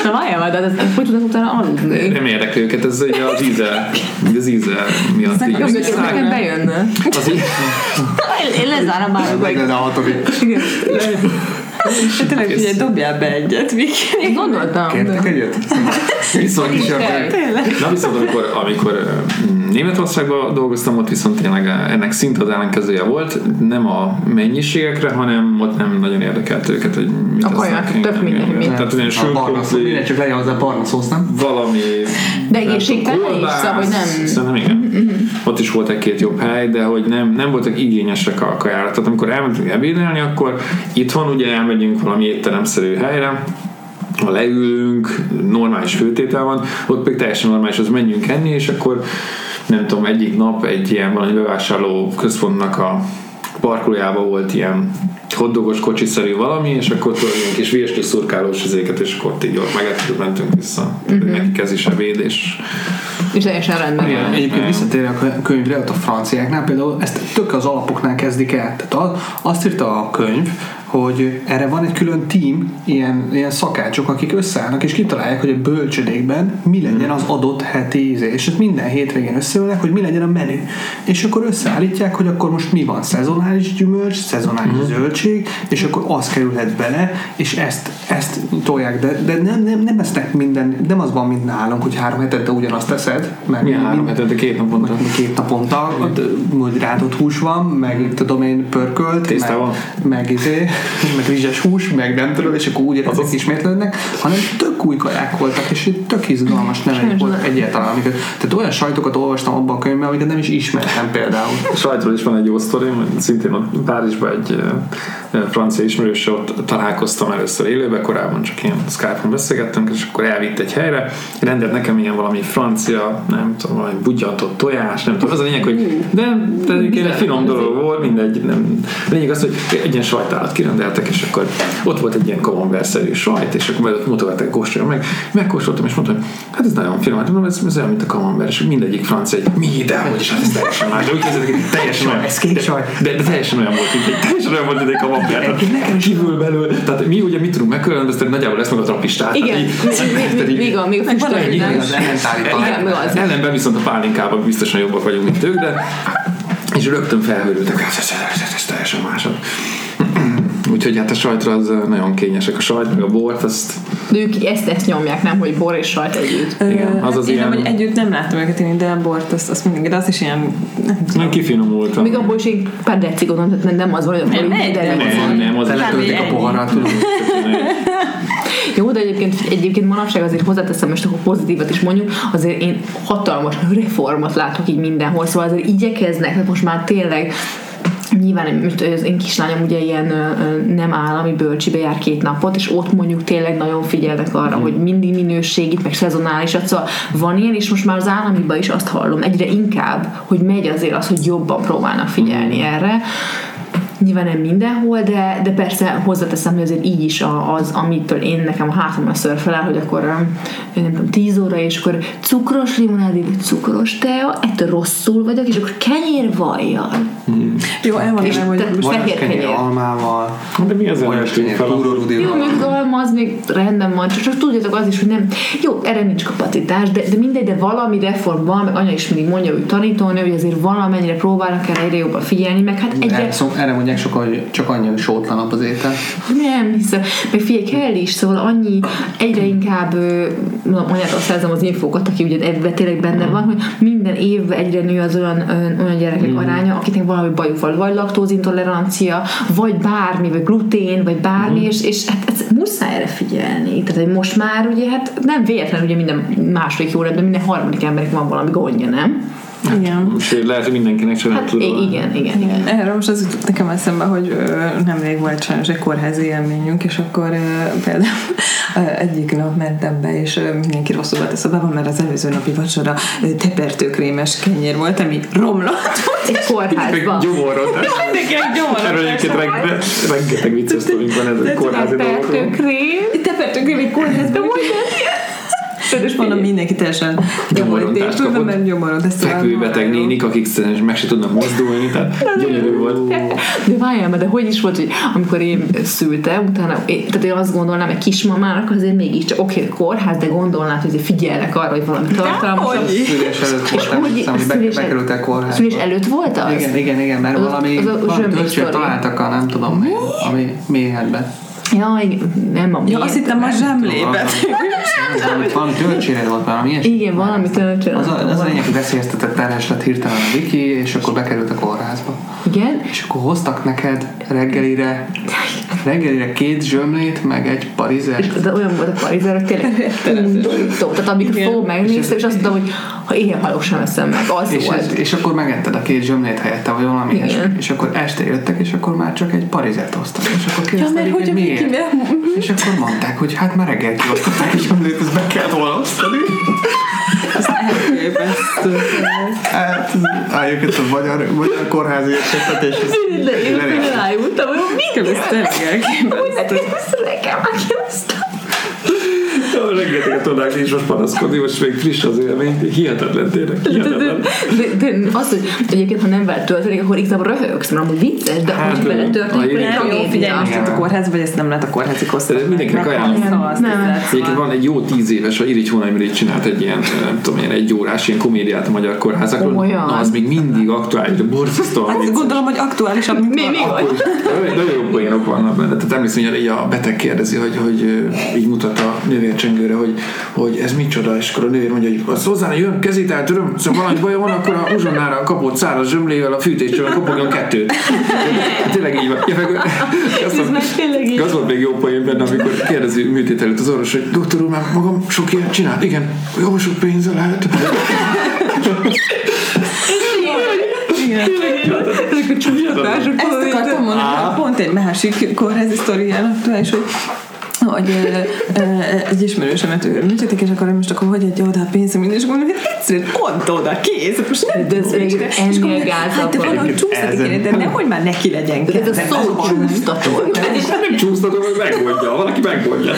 Na vajjá, de ez hogy tudod utána aludni? Nem érdekli őket, ez az íze, az íze miatt. Ez neked bejönne. Én lezárom már meg. Ez a hatodik. Te tényleg figyelj, dobjál be egyet, Vicky. Én gondoltam. Kértek egyet? Viszont is akár. Na viszont, amikor, amikor Németországban dolgoztam, ott viszont tényleg ennek szint az ellenkezője volt. Nem a mennyiségekre, hanem ott nem nagyon érdekelt őket, hogy mit a kaják, több minden. Tehát olyan sülkópli. Minden csak legyen hozzá barna szósz, nem? Valami... De egészségtelen is, szóval nem... Szerintem igen. Ott is volt egy-két jobb hely, de hogy nem, nem voltak igényesek a kajára. Tehát amikor elmentünk ebédelni, akkor itthon ugye elmegyünk valami étteremszerű helyre, ha leülünk, normális főtétel van, ott pedig teljesen normális, az menjünk enni, és akkor nem tudom, egyik nap egy ilyen valami bevásárló központnak a parkolójában volt ilyen hotdogos kocsiszerű valami, és akkor tudjunk és virsli szurkálós izéket, és akkor így ott megettük, mentünk vissza. Uh-huh. Nekik ez is ebéd, és... És teljesen rendben. Igen, egyébként visszatérve a könyvre, ott a franciáknál például ezt tök az alapoknál kezdik el. Tehát azt írta a könyv, hogy erre van egy külön tím, ilyen, ilyen szakácsok, akik összeállnak, és kitalálják, hogy a bölcsödékben mi legyen az adott heti íze. És minden hétvégén összeülnek, hogy mi legyen a menü. És akkor összeállítják, hogy akkor most mi van, szezonális gyümölcs, szezonális mm. zöldség, és akkor az kerülhet bele, és ezt, ezt tolják. De, de nem, nem, nem esznek minden, nem az van, mint nálunk, hogy három hetente ugyanazt teszed. Mert mi három hetente? Két naponta. Két naponta, hogy rántott hús van, meg tudom én pörkölt, meg, meg izé, meg rizses hús, meg nem tudom, és akkor úgy éreztek ismétlődnek, hanem tök új kaják voltak, és itt tök izgalmas nevek voltak egyáltalán. Amiket, tehát olyan sajtokat olvastam abban a könyvben, amiket nem is ismertem például. A sajtról is van egy jó sztorim, szintén ott Párizsban egy francia ismerőssel ott találkoztam először élőben, korábban csak ilyen Skype-on beszélgettünk, és akkor elvitt egy helyre, rendelt nekem ilyen valami francia, nem tudom, valami budjantott tojás, nem tudom, az a lényeg, hogy de, de egy finom dolog volt, mindegy, nem. Lényeg az, hogy egy ilyen sajtálat kirendeltek, és akkor ott volt egy ilyen kalamberszerű sajt, és akkor mutogatták, kóstolja meg, megkóstoltam, és mondtam, hogy hát ez nagyon finom, hát ez, ez olyan, mint a kalamber, és mindegyik francia, egy mi, de hogy is, hát ez teljesen más, de úgy kezdett, teljesen olyan, de, de teljesen olyan volt, mint egy, teljesen olyan volt, mint egy kalamber, nekem kívül belőle, tehát mi ugye mit tudunk megkülönböztetni, de nagyjából lesz meg a trapistát. Igen, még a füstöly, nem? Ellenben viszont a pálinkában biztosan jobbak vagyunk, mint ők, de és rögtön felhőrültek, ez teljesen mások. Úgyhogy hát a sajtra az nagyon kényesek. A sajt, meg a bort, azt... De ők ezt, ezt nyomják, nem, hogy bor és sajt együtt. Igen, az az én ilyen... Nem, együtt nem láttam őket inni, de a bort, azt, azt mindig, de az is ilyen... Nem, nem kifinomultam. Még abból is egy pár decig oda, tehát nem az valami, hogy nem, de nem, nem, az eltöltik a poharát. Jó, de egyébként, egyébként manapság azért hozzáteszem, most akkor pozitívat is mondjuk, azért én hatalmas reformot látok így mindenhol, szóval azért igyekeznek, tehát most már tényleg nyilván az én kislányom ugye ilyen nem állami bölcsibe jár két napot, és ott mondjuk tényleg nagyon figyelnek arra, mm. hogy mindig minőségit, meg szezonálisat, szóval van ilyen, és most már az államiban is azt hallom egyre inkább, hogy megy azért az, hogy jobban próbálnak figyelni mm. erre. Nyilván nem mindenhol, de, de persze hozzáteszem, hogy azért így is az, amitől én nekem a hátamra szörfelel, hogy akkor nem tudom, tíz óra, és akkor cukros limonádé, cukros tea, ettől rosszul vagyok, és akkor kenyérvajjal. Hmm. Jó, elmondom, hogy most fehér kenyér. Almával. De mi az előttünk fel? Jó, még alma, az még rendben van, csak, csak tudjátok az is, hogy nem. Jó, erre nincs kapacitás, de, de mindegy, de valami reform van, meg anya is mindig mondja, hogy tanítónő, hogy azért valamennyire próbálnak el egyre jobban figyelni, meg hát egyre... Erre sokkal, hogy csak annyi sótlanabb az étel. Nem, hiszen, meg figyelj, kell is, szóval annyi, egyre inkább mondját azt szerzem az infókat, aki ugye ebben tényleg benne mm. van, hogy minden évben egyre nő az olyan, olyan gyerekek mm. aránya, akiknek valami bajuk van, vagy laktózintolerancia, vagy bármi, vagy glutén, vagy bármi, mm. és, és hát ez, muszáj erre figyelni. Tehát most már ugye, hát nem véletlen, ugye minden második jó, de minden harmadik embernek van valami gondja, nem? Hát, igen. És lehet, hogy mindenkinek csak hát, tudom. Igen, igen, igen. Erről most az jutott nekem eszembe, hogy nemrég volt sajnos egy kórházi élményünk, és akkor például egyik nap mentem be, és mindenki rosszul volt a szobában, mert az előző napi vacsora tepertőkrémes kenyér volt, ami romlott. Egy kórházban. Gyomorrodás. Nekem gyomorrodás. Erről egyébként rengeteg vicces sztorink van, ez a kórházi dolgokról. Tepertőkrém. Tepertőkrém egy kórházban. Tehát is mondom, mindenki teljesen nyomorítés tudna, mert nyomorod. Fekvő beteg nénik, akik szerintem meg se tudnak mozdulni, tehát gyönyörű volt. De várjál, mert de hogy is volt, hogy amikor én szültem, utána, én, tehát én azt gondolnám, egy kismamának azért mégiscsak oké, kórház, de gondolnád, hogy figyelnek arra, hogy valami tartalmasabb. Szülés előtt voltam, hiszem, hogy bekerültek kórházba. Szülés előtt volt az? Igen, igen, igen, mert valami töltsőt találtak a nem tudom, ami méhedben. Ja, nem a ja, azt hittem a zsemlébet. Valami tölcséred volt már, milyen? Igen, valami tölcséred. Az a, az a lényeg, hogy veszélyeztetett terhes lett hirtelen a Vicky, és akkor bekerült a kórházba. Igen? És akkor hoztak neked reggelire reggelire két zsömlét, meg egy parizert. De olyan volt a parizer, hogy tényleg undorító. Tehát amikor fog megnéztem, és azt mondtam, hogy ha ilyen haló sem eszem meg, az és volt. Ez, és akkor megetted a két zsömlét helyette, vagy valami ilyes. És akkor este jöttek, és akkor már csak egy parizert hoztak. És akkor kérdeztem, ja, hogy miért? Kime? És akkor mondták, hogy hát már reggel kiosztották, és zsömlét, ezt meg kell volna osztani. Azt elképesztő. Hát, álljuk itt a magyar, magyar kórházi esetet, és ezt de én rájúltam, hogy mi? Ezt elég elképesztő. Ezt nekem elképesztő. Rengeteget tudnánk is most panaszkodni, most még friss az élmény, hihetetlen tényleg, hihetetlen. De, de, de az, hogy egyébként, ha nem veled történik, akkor igazából röhögsz, mert amúgy vicces, de hát, amikor veled történik, akkor nem jó, figyelj, most itt a kórházba, vagy ezt nem lehet a kórházi kosztolni. Mindenkinek ajánlom. Egyébként van egy jó tíz éves, a Irigy Hónaljmirigy csinált egy ilyen, nem tudom, ilyen egy órás, ilyen komédiát a magyar kórházakról. Na, az még mindig aktuális, de borzasztóan vicces. Hát gondolom, hogy aktuális, amit még vagy. Nagyon jó poénok vannak benne. Tehát emlékszem, hogy a beteg kérdezi, hogy így mutat a nővércsengőre, hogy, hogy ez micsoda, és akkor a nővér mondja, hogy az hozzá ne jön, kezét eltöröm, szóval valami baj van, akkor a uzsonnára kapott száraz zsömlével a fűtésről kapogjon kettőt. Tényleg így van. Ja, meg, az, az, az volt még jó poén benne, amikor kérdezi műtét előtt az orvos, hogy doktor úr, már magam sok ilyet csinál? Igen. Jó, sok pénzzel lehet. Ezek a csúcsatások. Ezt akartam mondani, pont egy másik kórházi sztoriának tudás, hogy hogy egy ismerősemet műtötték, és akkor most akkor hogy adja oda a pénzem, és akkor mondom, hogy egyszerűen ott oda, kész, most nem tudom. És akkor mondom, hát te valahogy csúsztatik én, de nehogy már neki legyen kell. Ez a szó csúsztató. Nem csúsztató, hogy megmondja, valaki megmondja.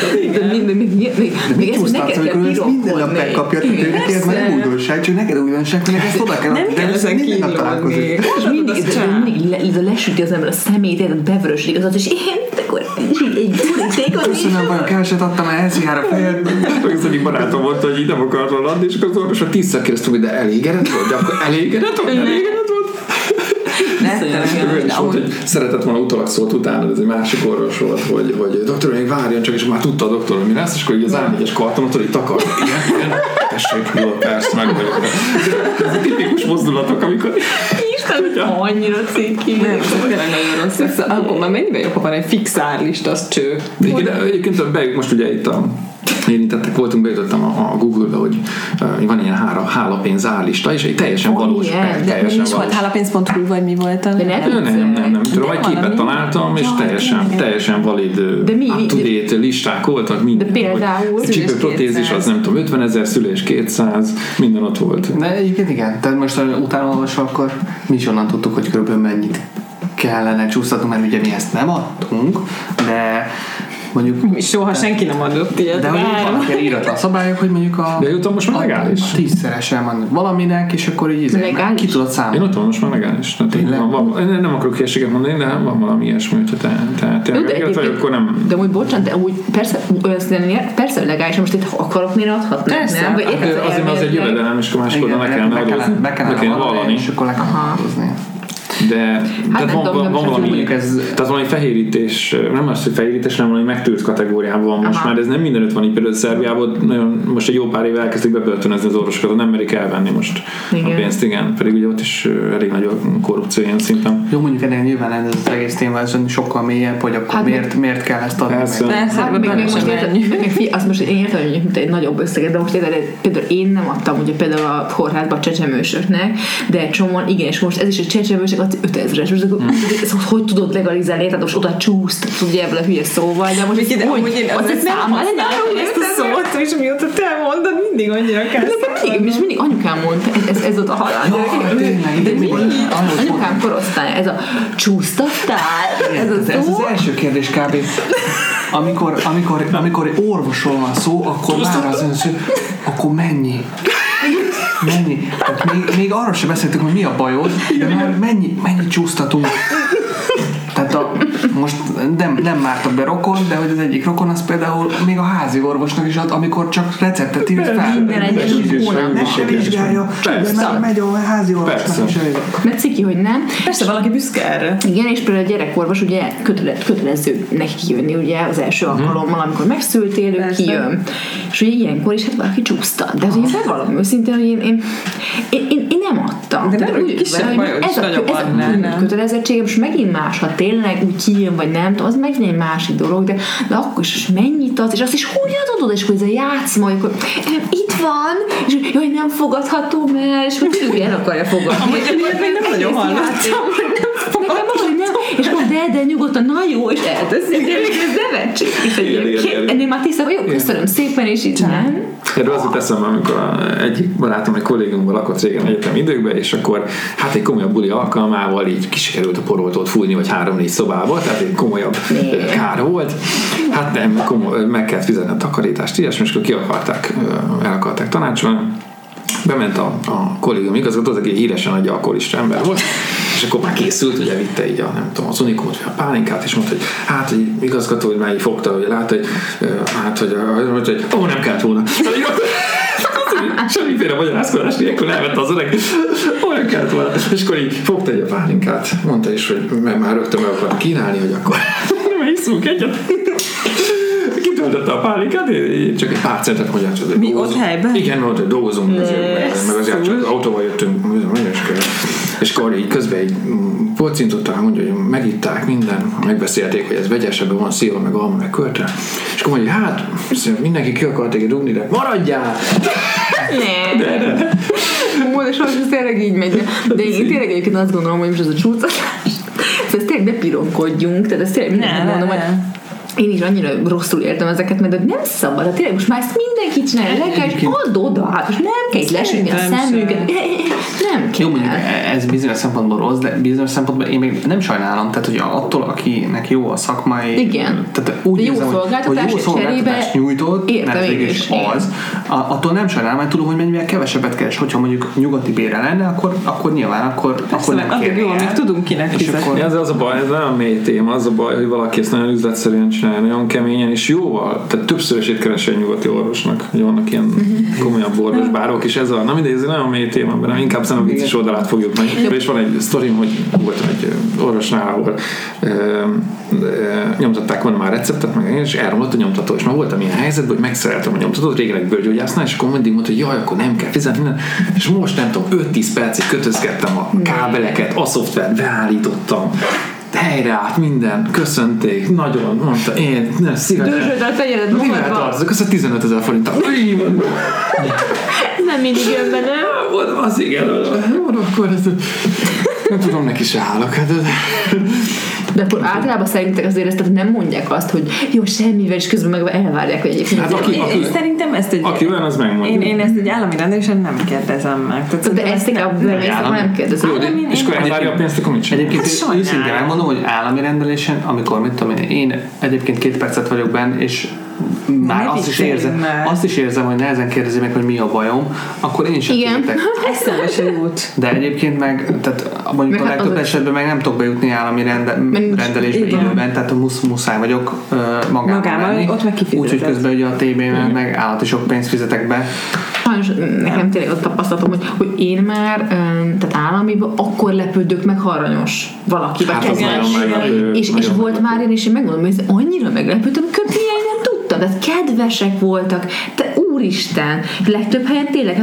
Még csúsztatsz, amikor ezt minden nap megkapja, tőlük ez már nem újdonság, csak neked újdonság, hogy ezt oda kell, de ezt minden nap találkozik. És mindig lesüti az ember a szemét, bevörösödik az ott, és én nem baj, keveset adtam el, elszihára fejed. Az egyik barátom mondta, hogy így nem akart volna adni, és akkor az orvosra tízszer kérdeztem, hogy de elégedett volt? De akkor elégedett volt? Elégedett volt? Szeretett volna utólag szólt utána, ez egy másik orvos volt, hogy, hogy doktor, még várjon csak, és már tudta a doktor, hogy mi lesz, és akkor így az á négyes kartonoktól így takarja. Igen, igen, tessék, jól, persze, meg vagyok. Ez tipikus mozdulatok, amikor... Annyira ciki. Nem, tényleg nagyon rossz. Szóval, akkor már mennyiben jobb, ha van egy fix árlista, az cső. Egyébként bejött most ugye itt a érintettek voltunk, bejutottam a, a Google-be, hogy uh, van ilyen hála, hálapénz állista, és egy teljesen oh, valós. Yeah. De mi is volt? Hálapénz pont hu vagy mi volt? Nem, nem, nem. nem, nem. Tudom, egy képet találtam, és teljesen, teljesen valid up-to-date listák voltak. Minden, de például csípőprotézis, az nem tudom, ötvenezer, szülés kétszáz, minden ott volt. De egyébként igen, tehát most utána olvasva, akkor mi is onnan tudtuk, hogy körülbelül mennyit kellene csúsztatnunk, mert ugye mi ezt nem adtunk, de mondjuk, soha senki nem adott ilyet. De valakinek íratlan szabályok, hogy mondjuk a... De jutom most már legális. Tízszeresen van valaminek, és akkor így izé, ki tudod számolni. Én ott van most már legális. Én nem akarok hülyeséget mondani, de van valami ilyesmi, hogy tehát tényleg vagy, akkor nem... De amúgy bocsánat, de amúgy persze persze legális, most itt akarok, mire adhatnak. Persze. Azért az egy jövedelem, és akkor máskor meg kellene adózni. És akkor le kellene adózni. De hát tehát van, van, van valami, ez, tehát valami fehérítés, nem az, hogy fehérítés, hanem valami megtűrt kategóriában van most. Aha. Már, de ez nem mindenütt van így, például Szerbiában nagyon, most egy jó pár éve elkezdték bebörtönözni az orvosokat, nem merik elvenni most igen. a pénzt, igen, pedig ugye ott is elég nagy a korrupció ilyen szinten. Jó, mondjuk ennek nyilván ez az egész téma sokkal mélyebb, hogy akkor hát miért, miért kell ezt adni. Persze. Persze. Hát, hát, még még most érted, azt most én értem, hogy egy nagyobb összeget, de most érted, például én nem adtam ugye például a kórházba a csecsemősöknek, de csomóan igen, és most ez is egy csecsemősök ötezres, most akkor, hmm. hogy tudod legalizálni, tehát most oda csúszt, ugye ebből a hülye szóval, de most Vicky, de hogy, hogy én azért nem használom ezt a szót, és mióta te mondod, mindig annyira kell számolni. És mindig anyukám mondta, ez, ez, ez ott a halál. Ja, de mindig anyukám korosztály, ez a csúsztattál, ez a szó. Ez az első kérdés kb. Amikor, amikor, amikor orvosról van szó, akkor már az önsző akkor mennyi. Mennyi. Tehát még, még arra sem beszéltük, hogy mi a bajod, de már mennyi, mennyi csúsztatunk. Tehát a, most nem, nem mártak be rokon, de hogy az egyik rokon az például még a házi orvosnak is ad, amikor csak receptet írt fel. Minden egyes hónap. Meg se vizsgálja, mert megy a házi orvosnak is. Mert ciki, hogy nem. Persze valaki büszke erre. Igen, és például a gyerekorvos ugye kötele, kötelező neki kijönni ugye az első hmm. alkalommal, amikor megszültél, ő kijön. És ugye ilyenkor is hát valaki csúsztat. De azért bevallom őszintén, hogy én, én, én, én, én nem adtam. De nem, úgy kisebb bajos, ez a kötelezettségem, és megint más, ha tényleg úgy kijön, vagy nem, az megint egy másik dolog, de, de akkor is mennyit az, és azt is hogy adod, és akkor ez a játszma, akkor itt van, és jaj, nem fogadható, mert és hogy el akarja fogadni. Amúgy én nem nagyon hallottam, hogy nem fogadható. És akkor de, de nyugodtan, na jó, és elteszik, de még ez nevetség. És egyébként, ennél már tisztában, jó, köszönöm szépen, és így nem. Erről az itt eszembe, amikor egyik barátom, egy kollégiumban lakott régen egyetem időkben, és akkor hát egy komolyabb buli alkalmával így kísérült a poroltót fújni, vagy három-négy szobába, tehát egy komolyabb kár volt. Hát nem, komoly, meg kellett fizetni a takarítást, ilyesmi, és akkor ki akarták, el akarták tanácsolni. Bement a, a kollégium igazgató, az egy híresen nagy alkoholista ember volt, és akkor már készült, ugye vitte így a, nem tudom, az unikumot, a pálinkát, és mondta, hogy hát, hogy igazgató, hogy már így fogta, hogy látta, hogy hát, hogy, hogy, hogy ó, nem kellett volna. Semmiféle magyarázkodás nélkül elvette az öreg, olyan kellett volna. És akkor így fogta egy a pálinkát, mondta is, hogy már rögtön meg akarnak kínálni, hogy akkor nem hiszunk egyet. Kitöltötte a pálinkát, csak egy pár centet hogyan csak. Mi ott helyben? Igen, mert ott dolgozunk, meg azért csak az autóval jöttünk, és akkor így közben egy polcintottal mondja, hogy megitták minden, megbeszélték, hogy ez vegyes, ebben van szíva, meg alma, meg költre. És akkor mondja, hogy hát mindenki ki akart egy dugni, de maradjál! Nem. De, de. Múl, és most tényleg így megy. De én tényleg egyébként azt gondolom, hogy most ez a csúszás. Szóval tényleg ne pironkodjunk, tehát ezt tényleg mindenki mondom, hogy én is annyira rosszul értem ezeket, mert nem szabad. Hát tényleg most már ezt mindenki csinálja, le kell, és add oda, hát most nem kell, lesütni a szemüket. Nem kell. Jó, mondjuk ez bizonyos szempontból rossz, de bizonyos szempontból én még nem sajnálom, tehát hogy attól, akinek jó a szakmai... Igen. Tehát úgy de jó érzem, szolgáltatás, hogy jó szolgáltatást nyújtott, értem, mert végül is az, attól nem sajnálom, mert tudom, hogy mennyivel kevesebbet keres, hogyha mondjuk nyugati bére lenne, akkor, akkor nyilván, akkor, akkor nem kérni. Jó, még tudunk kinek fizetni. Ez az a baj, ez nagyon mély téma, az a baj, hogy valaki ezt nagyon üzletszerűen csinálja, nagyon keményen, és jóval, tehát többszörösét keres egy nyugati orvosnak, hogy vannak ilyen komolyabb orvosbárok, és ez a, na mindegy, ez nagyon mély téma, de inkább szerintem a vicces oldalát fogjuk meg, és van egy sztorim, hogy voltam egy orvosnál, ahol e, e, nyomtatták volna már receptet, meg, és elromlott a nyomtató, és már voltam ilyen helyzetben, hogy megszereltem a nyomtatót, régen egy bőrgyógyásznál, és akkor mindig mondta, hogy jaj, akkor nem kell fizetni, és most nem tudom, öt-tíz percig kötözgettem a kábeleket, a szoftvert beállítottam, helyreállt minden, köszönték, nagyon, mondta, én, nem, szívesen. Dőzsöd a fegyelet magadban. Köszön tizenötezer forint. Nem mindig jön be, nem? Az igen, akkor nem tudom, neki se állok. De akkor általában szerintek azért ezt, tehát nem mondják azt, hogy jó, semmivel, és közben meg elvárják, hogy egyébként. Hát aki, aki, én szerintem ezt egy... Aki van, az megmondja. Én, én ezt egy állami rendelésen nem kérdezem meg. Tehát de ezt nem, nem, nem, nem kérdezem. Jó, de én, és akkor elvárja a pénzt, akkor mit csinál? Egyébként hát őszintén elmondom, hogy állami rendelésen, amikor, mit tudom én, én egyébként két percet vagyok benn, és már azt is, érzem, azt is érzem, hogy nehezen kérdezi meg, hogy mi a bajom, akkor én sem kérdetek. Eszembe se jut. De egyébként meg, tehát mondjuk meg a legtöbb esetben meg nem tudok bejutni állami rende, rendelésbe időben, tehát musz, muszáj vagyok uh, magában Magával, menni. Ott meg kifizeted. Úgyhogy közben ugye a té bé-ben mm. meg állati sok pénzt fizetek be. Sajnos nekem tényleg ott tapasztalatom, hogy, hogy én már um, tehát államiban akkor lepődök meg, ha aranyos valaki. Hát az nagyon meglepő. És, és volt már én, és én megmondom, hogy annyira meglepődöm, köpni nem tud. Tehát kedvesek voltak, te úristen, legtöbb helyen tényleg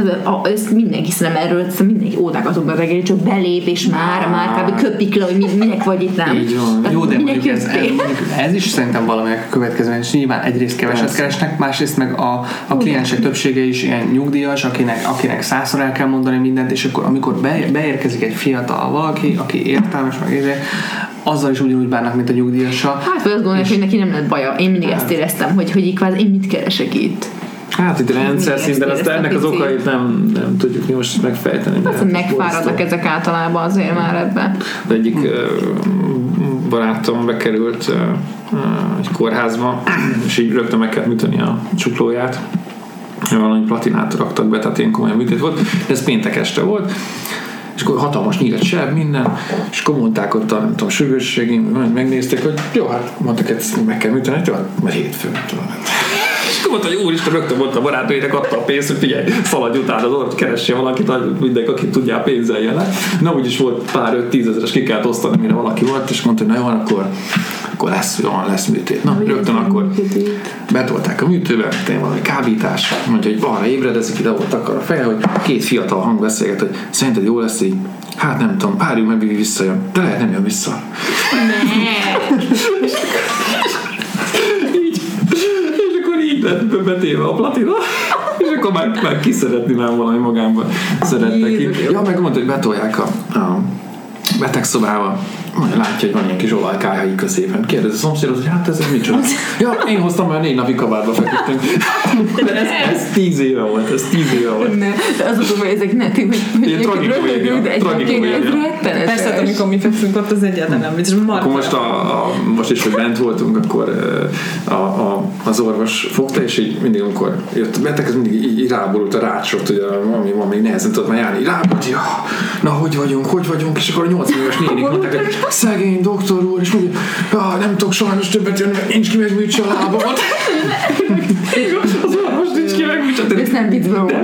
ezt mindenki szerintem erről, mindenki ódákat be reggeli, csak belép, és már, már kb. Köpik le, hogy minek vagy itt, nem? Így van. Jó, de mondjuk ez, ez, ez is szerintem valaminek a következően, és nyilván egyrészt keveset keresnek, másrészt meg a, a kliensek többsége is ilyen nyugdíjas, akinek, akinek százszor el kell mondani mindent, és akkor amikor beérkezik egy fiatal valaki, aki értelmes, meg érde, azzal is ugyanúgy bánnak, mint a nyugdíjassal. Hát, vagy azt gondolják, hogy neki nem lett baja. Én mindig hát. Ezt éreztem, hogy, hogy így én mit keresek itt. Hát itt rendszer szinten, azt ennek az okait nem, nem tudjuk mi most megfejteni. Hát, megfáradnak ezek általában azért már ebben. De egyik hm. barátom bekerült egy kórházba, és így rögtön meg kellett műteni a csuklóját. valami platinát raktak be, tehát ilyen komolyan műtét volt, de ez péntek este volt, és akkor hatalmas nyílt seb, minden, és akkor mondták ott a, nem tudom, sürgősségén, megnézték, hogy jó, hát mondtak, ezt meg kell műteni, jó, mert hétfőn, és akkor mondta, hogy úristen, rögtön volt a barátőjének, adta a pénzt, hogy figyelj, szaladj utána az orrt, keressél valakit, mindenki, akit tudjál, pénzeljen le. Na úgyis volt pár öt-tízezeres, ki kellett osztani, mire valaki volt, és mondta, hogy na jó, akkor, akkor lesz, jó, lesz műtét. Na, rögtön akkor betolták a műtőbe, tényleg valami kábítás, mondja, hogy balra ébredezik, ide ott akar a feje, hogy két fiatal hang beszélget, hogy szerinted jó lesz így? Hát nem tudom, pár jó meg visszajön, de lehet nem jön vissza. Betéve a platina, és akkor már, már kiszeretni már valami magámban szerettek ki. Ja, meg mondta, hogy betolják a, a betegszobába, majd látja, hogy van ilyen kis olajkályai középen. Kérdezi a szomszédot, hogy hát ez micsoda? Ja, én hoztam, mert négy napig kabátba feküdtünk. Ez, ez tíz éve volt, ez tíz éve volt. Ne, azt tudom, hogy ezek ne tényleg röhögünk, de egyébként ez rettenetes. Persze, amikor mi fekszünk ott, az egyáltalán nem vicc. Akkor most, a, a, most is, hogy bent voltunk, akkor a, a, az orvos fogta, és így mindig, amikor jött a beteg, az mindig így, így ráborult a rácsot, ugye, ami van, még nehezen tudott már járni. Ráborult, ja, na, hogy vagyunk, hogy vagyunk, és akkor a nyolc éves nénik mondták, szegény doktor úr, és mondja, ah, nem tudok sajnos többet jönni, mert nincs ki megműtse a lábamat. Az orvos nincs ki megműtse. Ez nem viccből volt.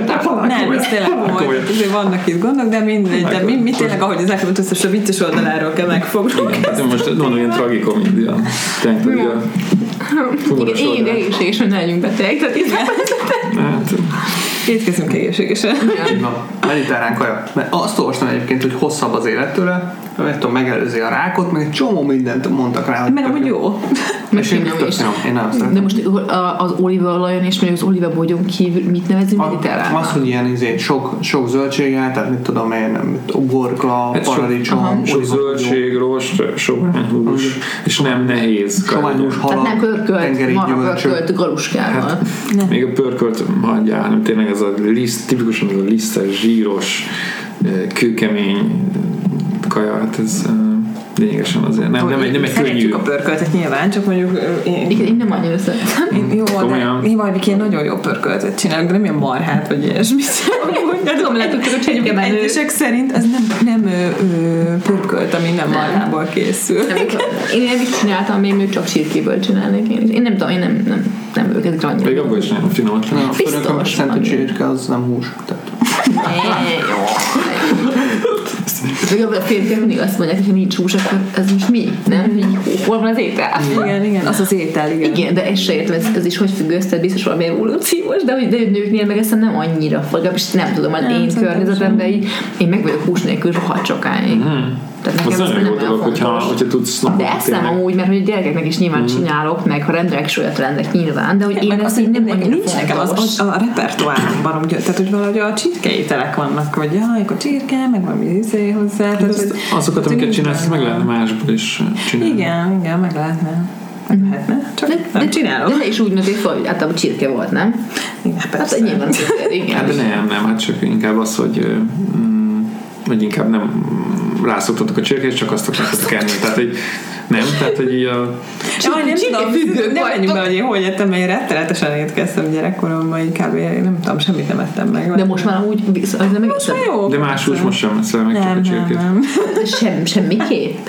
Nem, ez tényleg volt. Azért vannak itt gondok, de mindegy. De mi, mi tényleg, ahogy az elfogadott, összes a vicces oldaláról kell megfognunk. Most mondom, ilyen tragikomédia. Én egészségesen legyünk beteg. Tehát itt étkezünk egészségesen. Na, mediterrán kaja. Mert azt olvastam egyébként, hogy hosszabb az élettől, mert tudom, megelőzi a rákot, meg egy csomó mindent mondtak rá. Mert amúgy jó. És én tök nyom, én nem szeretem. De most az olívaolajon és még az olívabogyón kívül mit nevezünk mediterrán? Az, hogy ilyen izé, sok, sok zöldséggel, tehát mit tudom én, borka, paradicsom, sok zöldség, rost, soványhús, és nem nehéz. Soványhús halak, tengeri gyümölcsök. Pörkölt galuskával. Még a pörkölt hagyjál, nem tényleg ez a liszt, tipikusan ez a lisztes, zsíros, kőkemény kaja, hát ez lényegesen azért nem, nem, nem, nem egy könnyű. Szeretjük a pörköltet nyilván, csak mondjuk én, én nem annyira szeretem. Jó, komolyan. De én valaki nagyon jó pörköltet csinálok, de nem ilyen marhát, vagy ilyesmit. De tudom, látottak, hogy egyébként egyesek szerint az nem, nem pörkölt, ami nem marhából készül. Nem, én egyébként csináltam, még még csak sírkéből csinálnék én is. Én nem tudom, én nem, nem, nem ők ezekre annyira. Még abban is nem finomat csinálom. Biztos van. A szentő csirke az nem hús. A férfiak mindig azt mondják, hogy nincs hús, akkor ez most mi? Nem? Hol van az étel? Igen, igen, az az étel, igen. Igen, de ezt se értem, ez is hogy függ össze, biztos valami evolúciós, de hogy nőknél meg ezt nem annyira forgalmas, nem tudom, az én környezetemben így, én meg vagyok hús nélkül rohadt sokáig. Az nagyon jó dolog, hogyha, hogyha tudsz napot. De ezt nem úgy, mert hogy a gyerekeknek is nyilván mm. csinálok, meg ha rendelek is olyat rendek nyilván, de hogy én ezt így nem annyira nincs nekem az, az a repertoárban, tehát hogy valahogy a csirkeételek vannak, vagy jaj, akkor csirke, meg valami ízé hozzá. Tehát, az, azokat, amiket csinálsz, meg lehetne másból is csinálni. Igen, igen, meg lehetne. Mm. Hát, ne? Csak de, nem csinálok. De le is úgy nőtt, hogy általában csirke volt, nem? Igen, persze. Hát nyilván csirke, igen. De nem, nem, hát csak inkább az, hogy vagy inkább nem rászoktatok a csirkét, csak azt akartatok enni. Tehát, hogy nem, tehát, hogy így a... Csak nem tudom, függők vagyunk be, hogy én hol jöttem, mert én rettenetesen étkeztem gyerekkoromban, inkább én nem tudom, semmit nem ettem meg. De most már úgy... Most már jó. De más hús most sem eszel meg csak a csirkét. Nem, nem, semmiképp.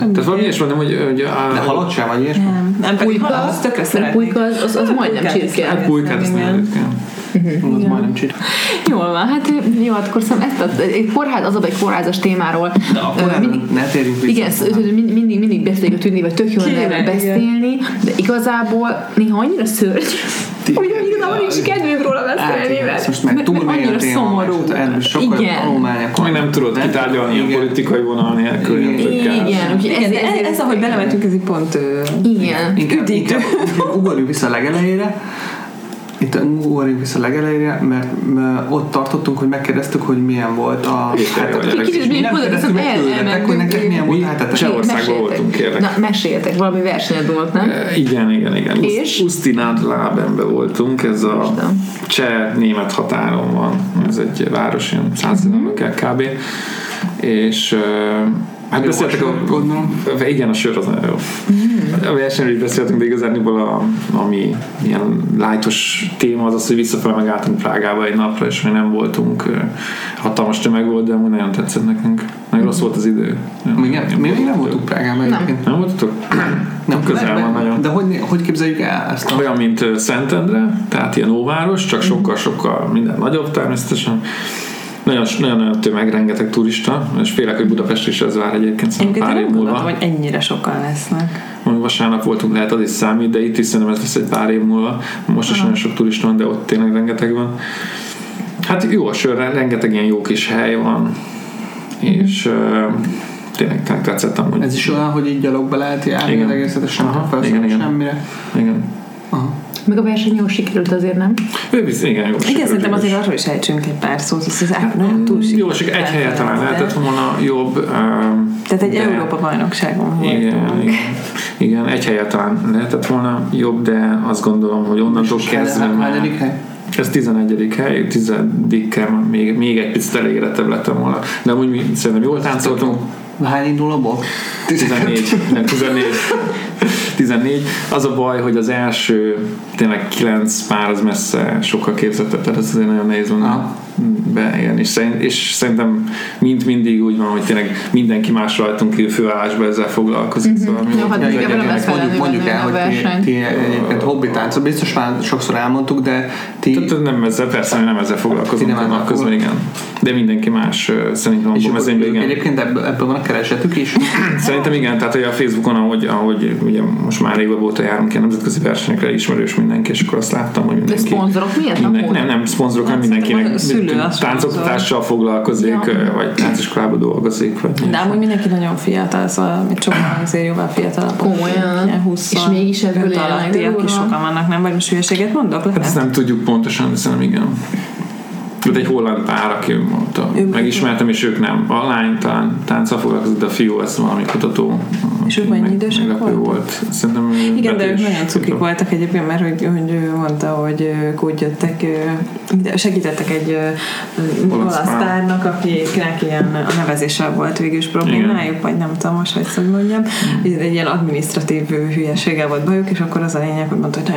Tehát valami ilyes mondom, hogy... De halott sem, vagy ilyesmi? Nem, pedig halott, az tökre szeretnék. Az majdnem csirke. Hát pulykát, azt nem Uh-huh. Az majdnem csinál. Jól van, hát jó, akkor szóval ezt a kórház, az abban egy kórházas témáról. Na, uh, mindig, ne térjünk vissza. Igen, szóval mindig, mindig beszéljük a tűnni, vagy tök jól lehet beszélni, de igazából néha annyira szörny, hogy igazából nincs kedvünk róla beszélni, mert, mert, mert annyira szomorú. Igen. Még nem tudod kitárgyalni a politikai vonal nélkül. Igen. Ez, ahogy belemetünk, ez így pont üdítő. Ugorjuk vissza a legelejére. Itt ugorjunk vissza a legelejére, mert ott tartottunk, hogy megkérdeztük, hogy milyen volt a hátetek. Mi nem kérdeztük, hogy tőletek, hogy nektek milyen volt a hátetek. Csehországban voltunk, kérlek. Na, meséltek, valami versenyed volt, nem? Igen, igen, igen. Úsztinád-Lábenben voltunk, ez a cseh-német határon van. Ez egy város, ilyen száz kilométerre kb. És Hát beszéltek a, gondolom. Igen, a sör az nagyon jó. Mm. A versenyről is beszéltünk, de igazából a, ami ilyen lájtos téma az az, hogy visszafele megálltunk Prágába egy napra, és mi nem voltunk, hatalmas tömeg volt, de amúgy nagyon tetszett nekünk. Nagyon rossz volt az idő. Mi nem, nem, nem, nem voltunk Prágában egyébként. Nem voltatok? Nem, közel van nagyon. De hogy, hogy képzeljük el ezt? A... Olyan, mint Szentendre, tehát ilyen óváros, csak sokkal-sokkal minden nagyobb természetesen. Nagyon-nagyon tömeg, rengeteg turista, és félek, hogy Budapest is ez vár egyébként szerintem pár év múlva. Én hogy ennyire sokan lesznek. Vasárnap voltunk, lehet az is számít, de itt is szerintem ez lesz egy pár év múlva. Most is nagyon sok turista van, de ott tényleg rengeteg van. Hát jó a sörre, rengeteg ilyen jó kis hely van, és uh, tényleg tetszett amúgy. Ez is olyan, hogy így gyalogba lehet járni, igen. Az egészet, és nem kell felszólni semmire. Igen. Aha. Meg a verseny jól sikerült azért, nem? Ő bizony, igen, jól sikerült. Igen, szerintem azért arról is ejtsünk egy pár szót, az az átnál túl sikerült. Jól sikerült, egy helyen talán lehetett volna jobb. Tehát egy Európa-bajnokságon voltunk. Igen, igen, egy helyen talán lehetett volna jobb, de azt gondolom, hogy onnantól kezdve már... Ez tizenegyedik hely, tizedikkel még, még egy picit elégedettebb lettem volna. De amúgy szerintem jól táncoltunk. Hány indul abból? tizennégy. Az a baj, hogy az első tényleg kilenc pár az messze sokkal képzettebb, tehát ez azért nagyon nehéz volna beérni. És szerintem mint mindig úgy van, hogy tényleg mindenki más rajtunk kívül főállásba ezzel foglalkozik. Mm-hmm. Szóval jó, hát igen, mondjuk, mondjuk el, hogy ti, ti egyébként hobbi táncol, biztos már sokszor elmondtuk, de ti... Tehát nem ezzel, persze, hogy nem ezzel foglalkozunk, annak közben igen. De mindenki más szerintem abból mezőnyben igen. Egyébként ebből van a keresetük is? Szerintem igen, tehát a Facebookon, ahogy, ahogy ugye most már régóbb óta járunk ilyen nemzetközi versenyekre, ismerős mindenki, és akkor azt láttam, hogy mindenki... Szponzorok miért? Minden, nem, nem, szponzorok, nem mindenkinek táncoktatással foglalkozik, ja. Vagy tánciskolában dolgozik. Vagy de amúgy mindenki nagyon fiatal, szóval mi csomóan azért jóval fiatalabb. Olyan. És mégis ebből élnek. És sokan vannak, nem? Vagy most hülyeséget mondok? Lehet? Hát ezt nem tudjuk pontosan, hiszem igen. Volt egy holland pár, aki mondta. Megismertem, és ők nem. A lány talán tánccal foglalkozott, de a fiú, ez valami kutató. És ők mennyi idősek volt? volt. Igen, de ők nagyon cukik voltak egyébként, mert hogy, hogy mondta, hogy ők úgy jöttek, segítettek egy olasz párnak, akinek ilyen a nevezéssel volt végül problémájuk, vagy nem tudom most, hogy szóval mondjam. Egy ilyen adminisztratív hülyeséggel volt bajuk, és akkor az a lényeg, hogy mondta, hogy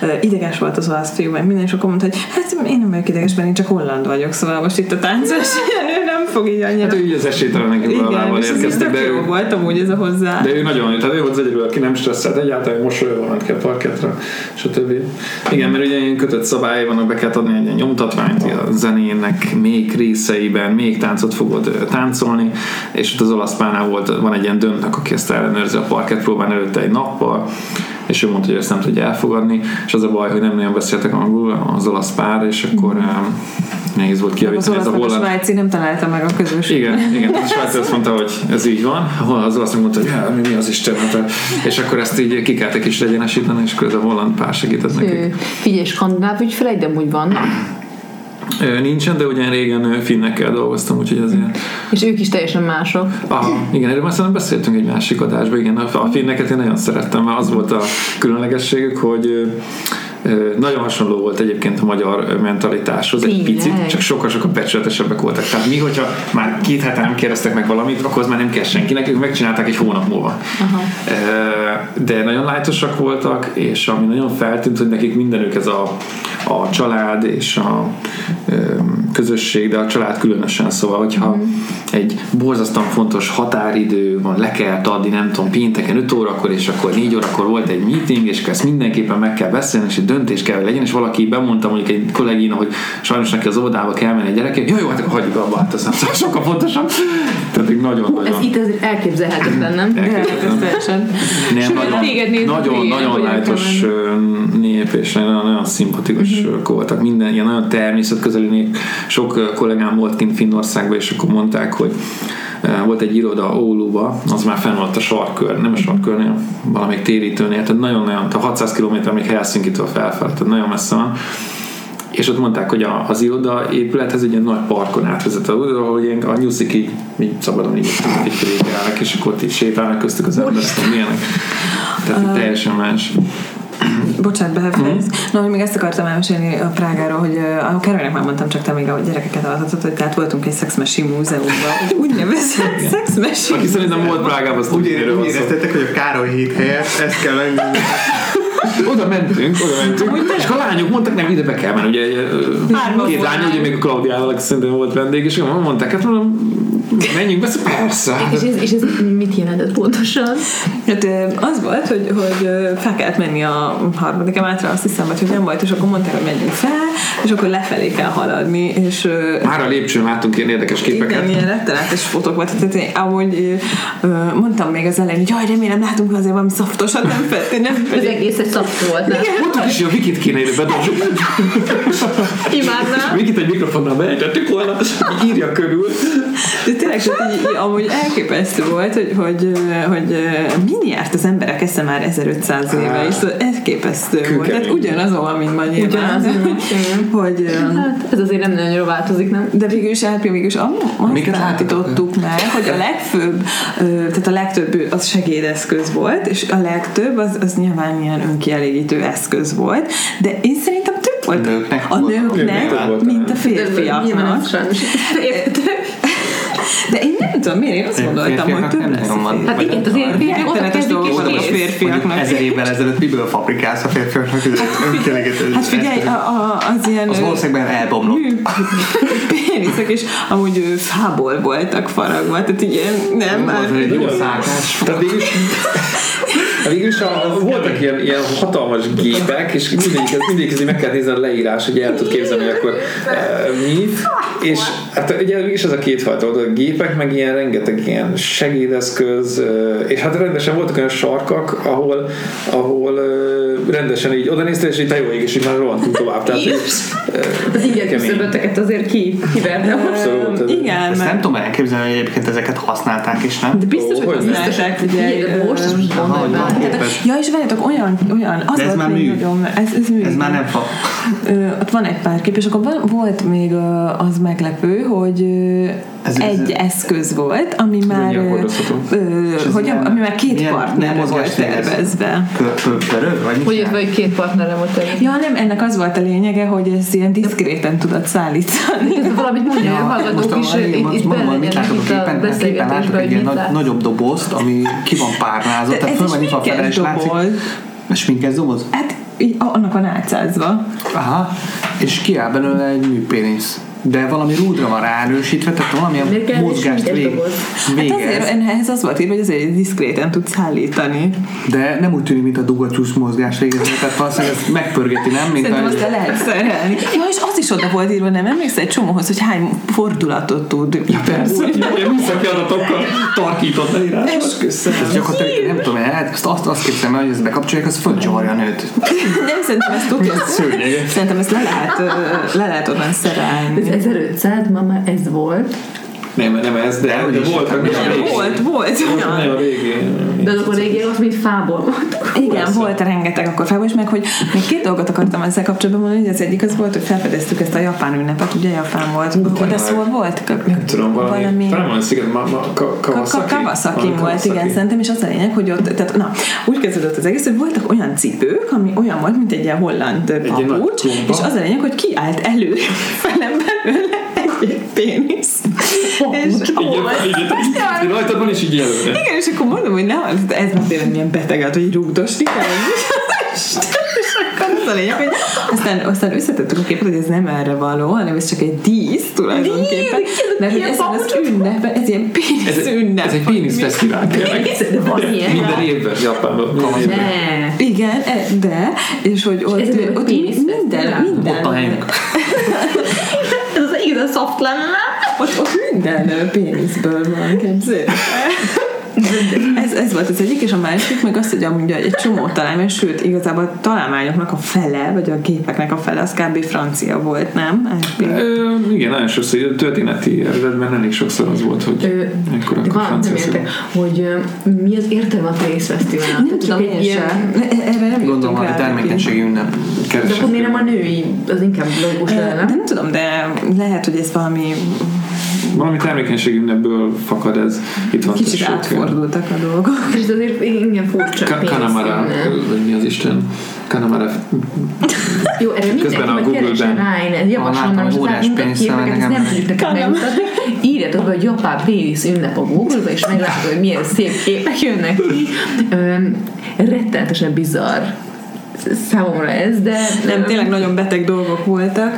nagyon ideges volt az olasz fiú, minden, és akkor mondta, hogy hát én nem vagyok ideges, mert én csak holland vagyok, szóval most itt a táncos ilyen, ő nem fog így annyira. Hát ő így az esélytelenek valahol érkeztek, de ő... volt amúgy ez a hozzá. De ő nagyon, tehát ő volt az egyről, aki nem stresszelt egyáltalán, mosolyogva ment ki a parkettra, és a többi. Igen, mert ugye ilyen kötött szabály van, be kell adni egy ilyen nyomtatványt, a zenének még részeiben, még táncot fogod táncolni, és ott az olasz párnál volt, van egy ilyen döntnek, aki ezt ellenőrzi a parkett próbán előtte egy nappal, és ő mondta, hogy ezt nem tudja elfogadni, és az a baj, hogy nem nagyon beszéltek angolul az olasz pár, és akkor um, nehéz volt kijavítani. Az olasz meg a svájci nem találta meg a közös. Igen, igen, a svájci azt mondta, hogy ez így van, az olasz mondta, hogy ja, mi az Isten, hát, és akkor ezt így ki kellett egy kis egyenesíteni, és akkor ez a holland pár segített nekik. Figyelj, skandináv ügyfelei, de úgy vannak? Nincsen, de ugyan régen finnekkel dolgoztam, úgyhogy azért... És ők is teljesen mások. Aha, igen, erről már szerintem beszéltünk egy másik adásban, igen, a finneket én nagyon szerettem, mert az volt a különlegességük, hogy nagyon hasonló volt egyébként a magyar mentalitáshoz, egy picit, csak sokkal-sokkal becsületesebbek voltak. Tehát mi, hogyha már két hetán kérdeztek meg valamit, akkor az már nem kell senkinek, ők megcsinálták egy hónap múlva. Aha. De nagyon lájtosak voltak, és ami nagyon feltűnt, hogy nekik mindenük ez a, a család és a közösség, de a család különösen, szóval, hogyha mm. egy borzasztóan fontos határidő van, le kell adni, nem tudom, pénteken öt órakor, és akkor négy órakor volt egy meeting, és ezt mindenképpen meg kell beszélni, és egy döntés kell legyen, és valaki bemondta mondjuk egy kollégina, hogy sajnos neki az óvodába kell menni egy gyerekért, jó, jó, hát hagyjuk abba, hát aztán szóval sokkal fontosabb. Tehát nagyon-nagyon... Ez itt azért elképzelhetetlen, nem? Elképzelhetetlen. Nagyon-nagyon lájtos nép, és nagyon szimpatikusok voltak. Minden ilyen nagyon természetközeli nép. Sok kollégám volt kint Finnországban, és akkor mondták, hogy volt egy iroda Ouluba, az már fenn volt a sarkkör, nem a sarkkörnél, valamelyik térítőnél, tehát nagyon-nagyon, tehát hatszáz kilométer még Helsinkitől felfelé, tehát nagyon messze van. És ott mondták, hogy az iroda épülethez egy ilyen nagy parkon átvezet, ahol ilyen a nyuszik így, így szabadon így végigélnek, és akkor ott így sétálnak köztük az emberek, milyenek. Tehát teljesen más. Bocsánat, befejezd. Mm. No, hogy még ezt akartam elmesélni a Prágáról, hogy a Károlynak már mondtam, csak te még ahogy gyerekeket altatott, hogy tehát voltunk egy szexmesi múzeumban, egy úgynevezett szexmesi múzeumban. Aki szerintem volt Prágában, azt úgy éreztetek, hogy a Károly hét helyett ezt kell lenni. Oda mentünk, oda mentünk, és a lányok mondtak, nem, ide be kell menni, ugye két lány, ugye még a Klaudiával, aki szerintem volt vendég, és mondták, hát mondom, menjünk be, persze. És ez, és ez mit jelentett pontosan? Hát az volt, hogy, hogy fel kellett menni a harmadik emetre, azt hiszem, hogy nem volt, és akkor mondták, hogy menjünk fel, és akkor lefelé kell haladni. És már a lépcsőn láttunk ilyen érdekes képeket. Igen, ilyen rettenetes fotók volt. Tehát, ahogy mondtam még az elején, hogy jaj, remélem, látunk azért valami szaftosat, nem fett. Nem az egész egy szaft volt. Mondtuk is, hogy a Vikit kéne élő bedobjuk. Imádnám. Vikit egy mikrofonnal beejtettük volna, írja körül. De tényleg, hogy amúgy elképesztő volt, hogy, hogy, hogy min járt az emberek esze már ezerötszáz éve, és szóval elképesztő Kükkel volt. Tehát ugyanazon van, mint ma nyilván. Hogy, hát ez azért nem nagyon változik, nem? De végül is elpél, végül is azt látítottuk meg, hogy a legfőbb, tehát a legtöbb az segédeszköz volt, és a legtöbb az, az nyilván ilyen önkielégítő eszköz volt, de én szerintem több volt nőknek, a nőknek, nőknek mint a férfiaknak. De én nem tudom, miért én azt gondoltam, hogy több lesz férfiaknak. Hát igen, azért férfiaknak. Férfiaknak. Ezer évvel ezelőtt miből fabrikálsz a férfiaknak? Hát figyelj, az ilyen... Az országban elbomlott. Péniszek, és amúgy fából voltak faragva, tehát ilyen nem... Az egy jó szákás. Tehát végül is voltak ilyen hatalmas gépek, és mindegyik meg kell nézni a leírás, hogy el tud képzelni, hogy akkor mi. És hát ugye mégis az a kétfajta volt, a gépek, meg ilyen rengeteg ilyen segédeszköz, és hát rendesen voltak olyan sarkak, ahol, ahol rendesen így oda néztél, és így te jó ég, és így már rohantunk tovább. Tehát, az igen küszöböteket azért ki, kiverte. Abszolút. Igen, ezt nem tudom elképzelni, hogy egyébként ezeket használták is, nem? De biztos, hogy használták. Ja, és várjátok, olyan, olyan, az ez volt még nagyon, ez, ez mű. Ez már nem fa. Ott van egy pár kép, és akkor volt még az meglepő, hogy ez, egy ez eszköz volt, ami már ö, hogy a, ami már két partnerre volt tervezve. Hogy ott vagy két partnerre volt. Ja, nem, ennek az volt a lényege, hogy ezt ilyen diszkréten tudod szállítani. Ez valamit mondja, hogy hallgatók is itt belegyenek itt a beszélgetésbe, hogy mit lát. Nagyobb dobozt, ami ki van párnázott, tehát föl van itt a fele, és látszik. Sminkes doboz? Hát annak van átszázva. Aha, és kiáll belőle egy műpénisz. De valami rúdra van ráerősítve, tehát valamilyen mozgást vég, végez. Hát azért, ehhez az volt írva, hogy azért diszkréten tudsz állítani. De nem úgy tűnik, mint a dugatyús mozgás végezni, tehát valószínűleg ezt megpörgeti, nem? Mint szerintem azt lehet szerelni. Ja, és az is oda volt írva, nem emlékszel egy csomóhoz, hogy hány fordulatot tud. Ja, persze, ilyen műszaki adatokkal tarkított leíráshoz. Ez gyakorlatilag, nem tudom, azt, azt képzelem el, hogy ezt bekapcsolják, az földcsavarja a nőt. Nem, szerintem ezt tudja. Szerintem ezt le lehet, le lehet onnan szerelni. ezerötszáz, ma már ez volt. Nem, nem ez, de, de, de volt, volt, volt, volt. Olyan. De akkor régi az, mint fából volt. Igen, lesz. Volt rengeteg akkor fából, és meg, hogy még két dolgot akartam ezzel kapcsolatban mondani, hogy az egyik az volt, hogy felfedeztük ezt a japán ünnepet, ugye japán volt. Oda szól volt? Nem tudom, valami. Talán sziget, ma, ma, Kawasaki. Kawasaki volt, igen, szerintem, és az a lényeg, hogy ott, tehát na, úgy kezdődött az egész, hogy voltak olyan cipők, ami olyan volt, mint egy ilyen holland papucs, és az a lényeg, hogy ki állt elő felem belőle egy pénisz. És rajtad van is így jelölve. Igen, és akkor mondom, hogy nem, ez már tényleg milyen beteget, hogy rúgdosni kell. És akkor az a lényeg, hogy aztán, aztán összetettük a képet, hogy ez nem erre való, hanem ez csak egy dísz tulajdonképpen. Mert hogy ezen az ünnepen, ez ilyen pénisz ünnep. Ez egy pénisz fesztivál. Minden évben Japánban. Igen, de, és hogy ott minden, minden. Ott a helyünk. Ez az igazán szoft lenne. Ott, ott minden péniszből van, képzél. Ez, ez volt az egyik, és a másik meg az, hogy amúgy egy csomó találmány, sőt, igazából a találmányoknak a fele, vagy a gépeknek a fele, az kb. Francia volt, nem? Ö, igen, nagyon sokszor, a történeti eredetben elég sokszor az volt, hogy ekkor akkor francia szó. Hogy mi az értelme a péniszfesztiválnak? Nem tudom, én sem. Gondolom, hogy a termékenységi ünnep. De akkor miért nem a női, az inkább logikus lenne? Nem tudom, de lehet, hogy ez valami... Valami termékenység ünnepből fakad ez. Itt van kicsit átfordultak a dolgok. És azért igen furcsa. Kanamara, mi az Isten? Kanamara. Jó, erre mindenki majd keresen állni. Javaslom, mert most már mind a képeket ezt nem tudjuk nekem megmutatni. Írjatok be, hogy japán pénisz ünnep a Google-ba, és meglátod, hogy milyen szép képek jönnek ki. Rettenetesen bizarr számomra ez, de... Nem, tényleg nagyon beteg dolgok voltak.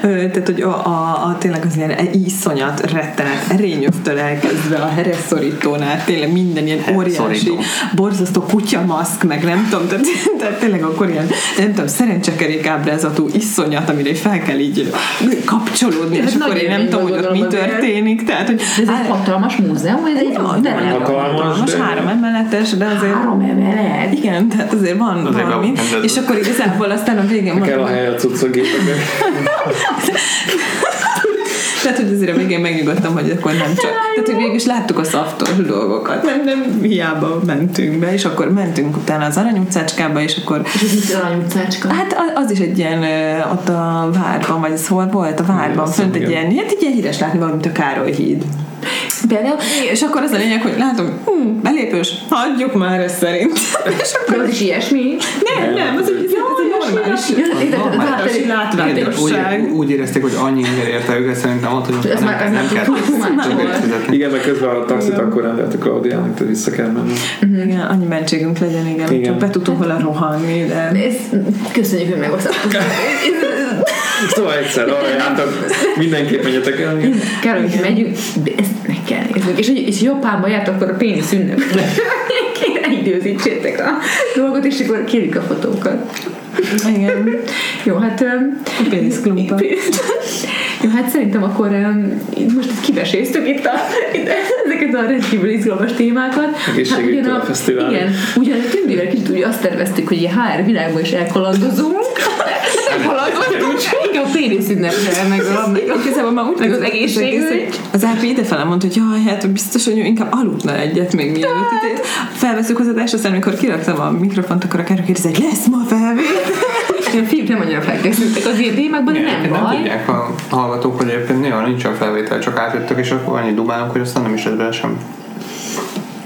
Tehát, hogy a, a, a tényleg az ilyen iszonyat, rettenet, erényőztől elkezdve a heresszorítónál, tényleg minden ilyen óriási, borzasztó kutyamaszk, meg nem tudom, tehát, tehát tényleg akkor ilyen, nem tudom, szerencsekerék ábrázatú iszonyat, amire fel kell így kapcsolódni, ez és akkor én nem tudom, hogy ott mi történik. Tehát, hogy ez áll... egy hatalmas múzeum, ez egy hatalmas, három emeletes, de azért... Három emelet? Igen, tehát azért van az valami, van, és akkor igazából aztán a végén... Mondom, kell a hely a cuccogépekben. Tehát, hogy azért a végén megnyugodtam, hogy akkor nem csak. Tehát, hogy végül is láttuk a szaftos dolgokat. Nem, nem hiába mentünk be, és akkor mentünk utána az Arany utcácskába, és akkor... És ez az Arany utcácska? Hát az is egy ilyen, ott a várban, vagy szóval volt a várban, fönt egy ilyen, hát egy ilyen híres látni valamit a Károly híd. Például, és akkor az a lényeg, hogy látom, hm, belépős, hagyjuk már ezt szerint. És akkor... Ez is ilyesmi? Nem, nem, az egy normális látványosság. Úgy érezték, hogy annyi ember érte őket, szerintem ott, hogy nem kell fizetni. Igen, mert közben a taxit akkor rendeltek Klaudiának, tehát vissza kell menni. Igen, annyi mentségünk legyen, igen, csak be tudtunk hol a rohanni, de... Köszönjük, hogy megosztottuk. Szóval egyszer, halljátok, mindenképp menjetek el. Károly, hogy megyünk, de ezt meg kell nézni. És, és Japánba járt, akkor a pénisz ünnep. Kérem, időzítsétek a dolgot, és akkor kérjük a fotókat. Igen. Jó, hát... A pénisz klumpa. Pénisz. Jó, hát szerintem akkor um, most kiveséztük itt, a, itt ezeket a rendkívül izgalmas témákat. Egészségügytől hát, a fesztiválon. Igen, ugyan a Tündivel kicsit úgy azt terveztük, hogy a há er világban is elkalandozunk. Elkalandozunk. Igen, a pénisz ünnepre, meg a, meg a közben már úgy meg az egészségügy. Az Árpi idefele mondta, hogy jaj, hát biztos, hogy inkább aludna egyet még mielőtt. Itt felveszünk hozzáadást, aztán amikor kiraktam a mikrofont, akkor a Károly kérdezi, hogy lesz ma felvétel. A fiúk nem annyira felkészültek az ilyen témákban, de nem baj. Nem tudják a hallgatók, hogy éppen néha nincs a felvétel, csak átjöttök, és akkor annyi dubálunk, hogy aztán nem is lesz sem.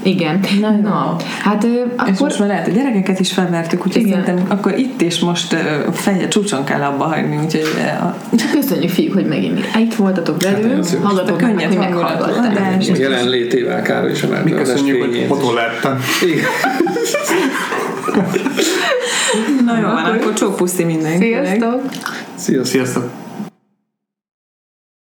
Igen. Na, na. Hát akkor... És most már lehet, a gyerekeket is felvertük, úgyhogy szerintem akkor itt és most fejjel csúcson kell abba hagyni, úgyhogy... A... Köszönjük, fiúk, hogy megint itt voltatok velünk, hát, hallgatok meg, hogy meghallgattam. Jelenlétével Károly is a már. Mi köszönjük, hogy otthon láttam. Igen. Na jó, van, akkor csók puszti mindenkinek. Sziasztok! Sziasztok!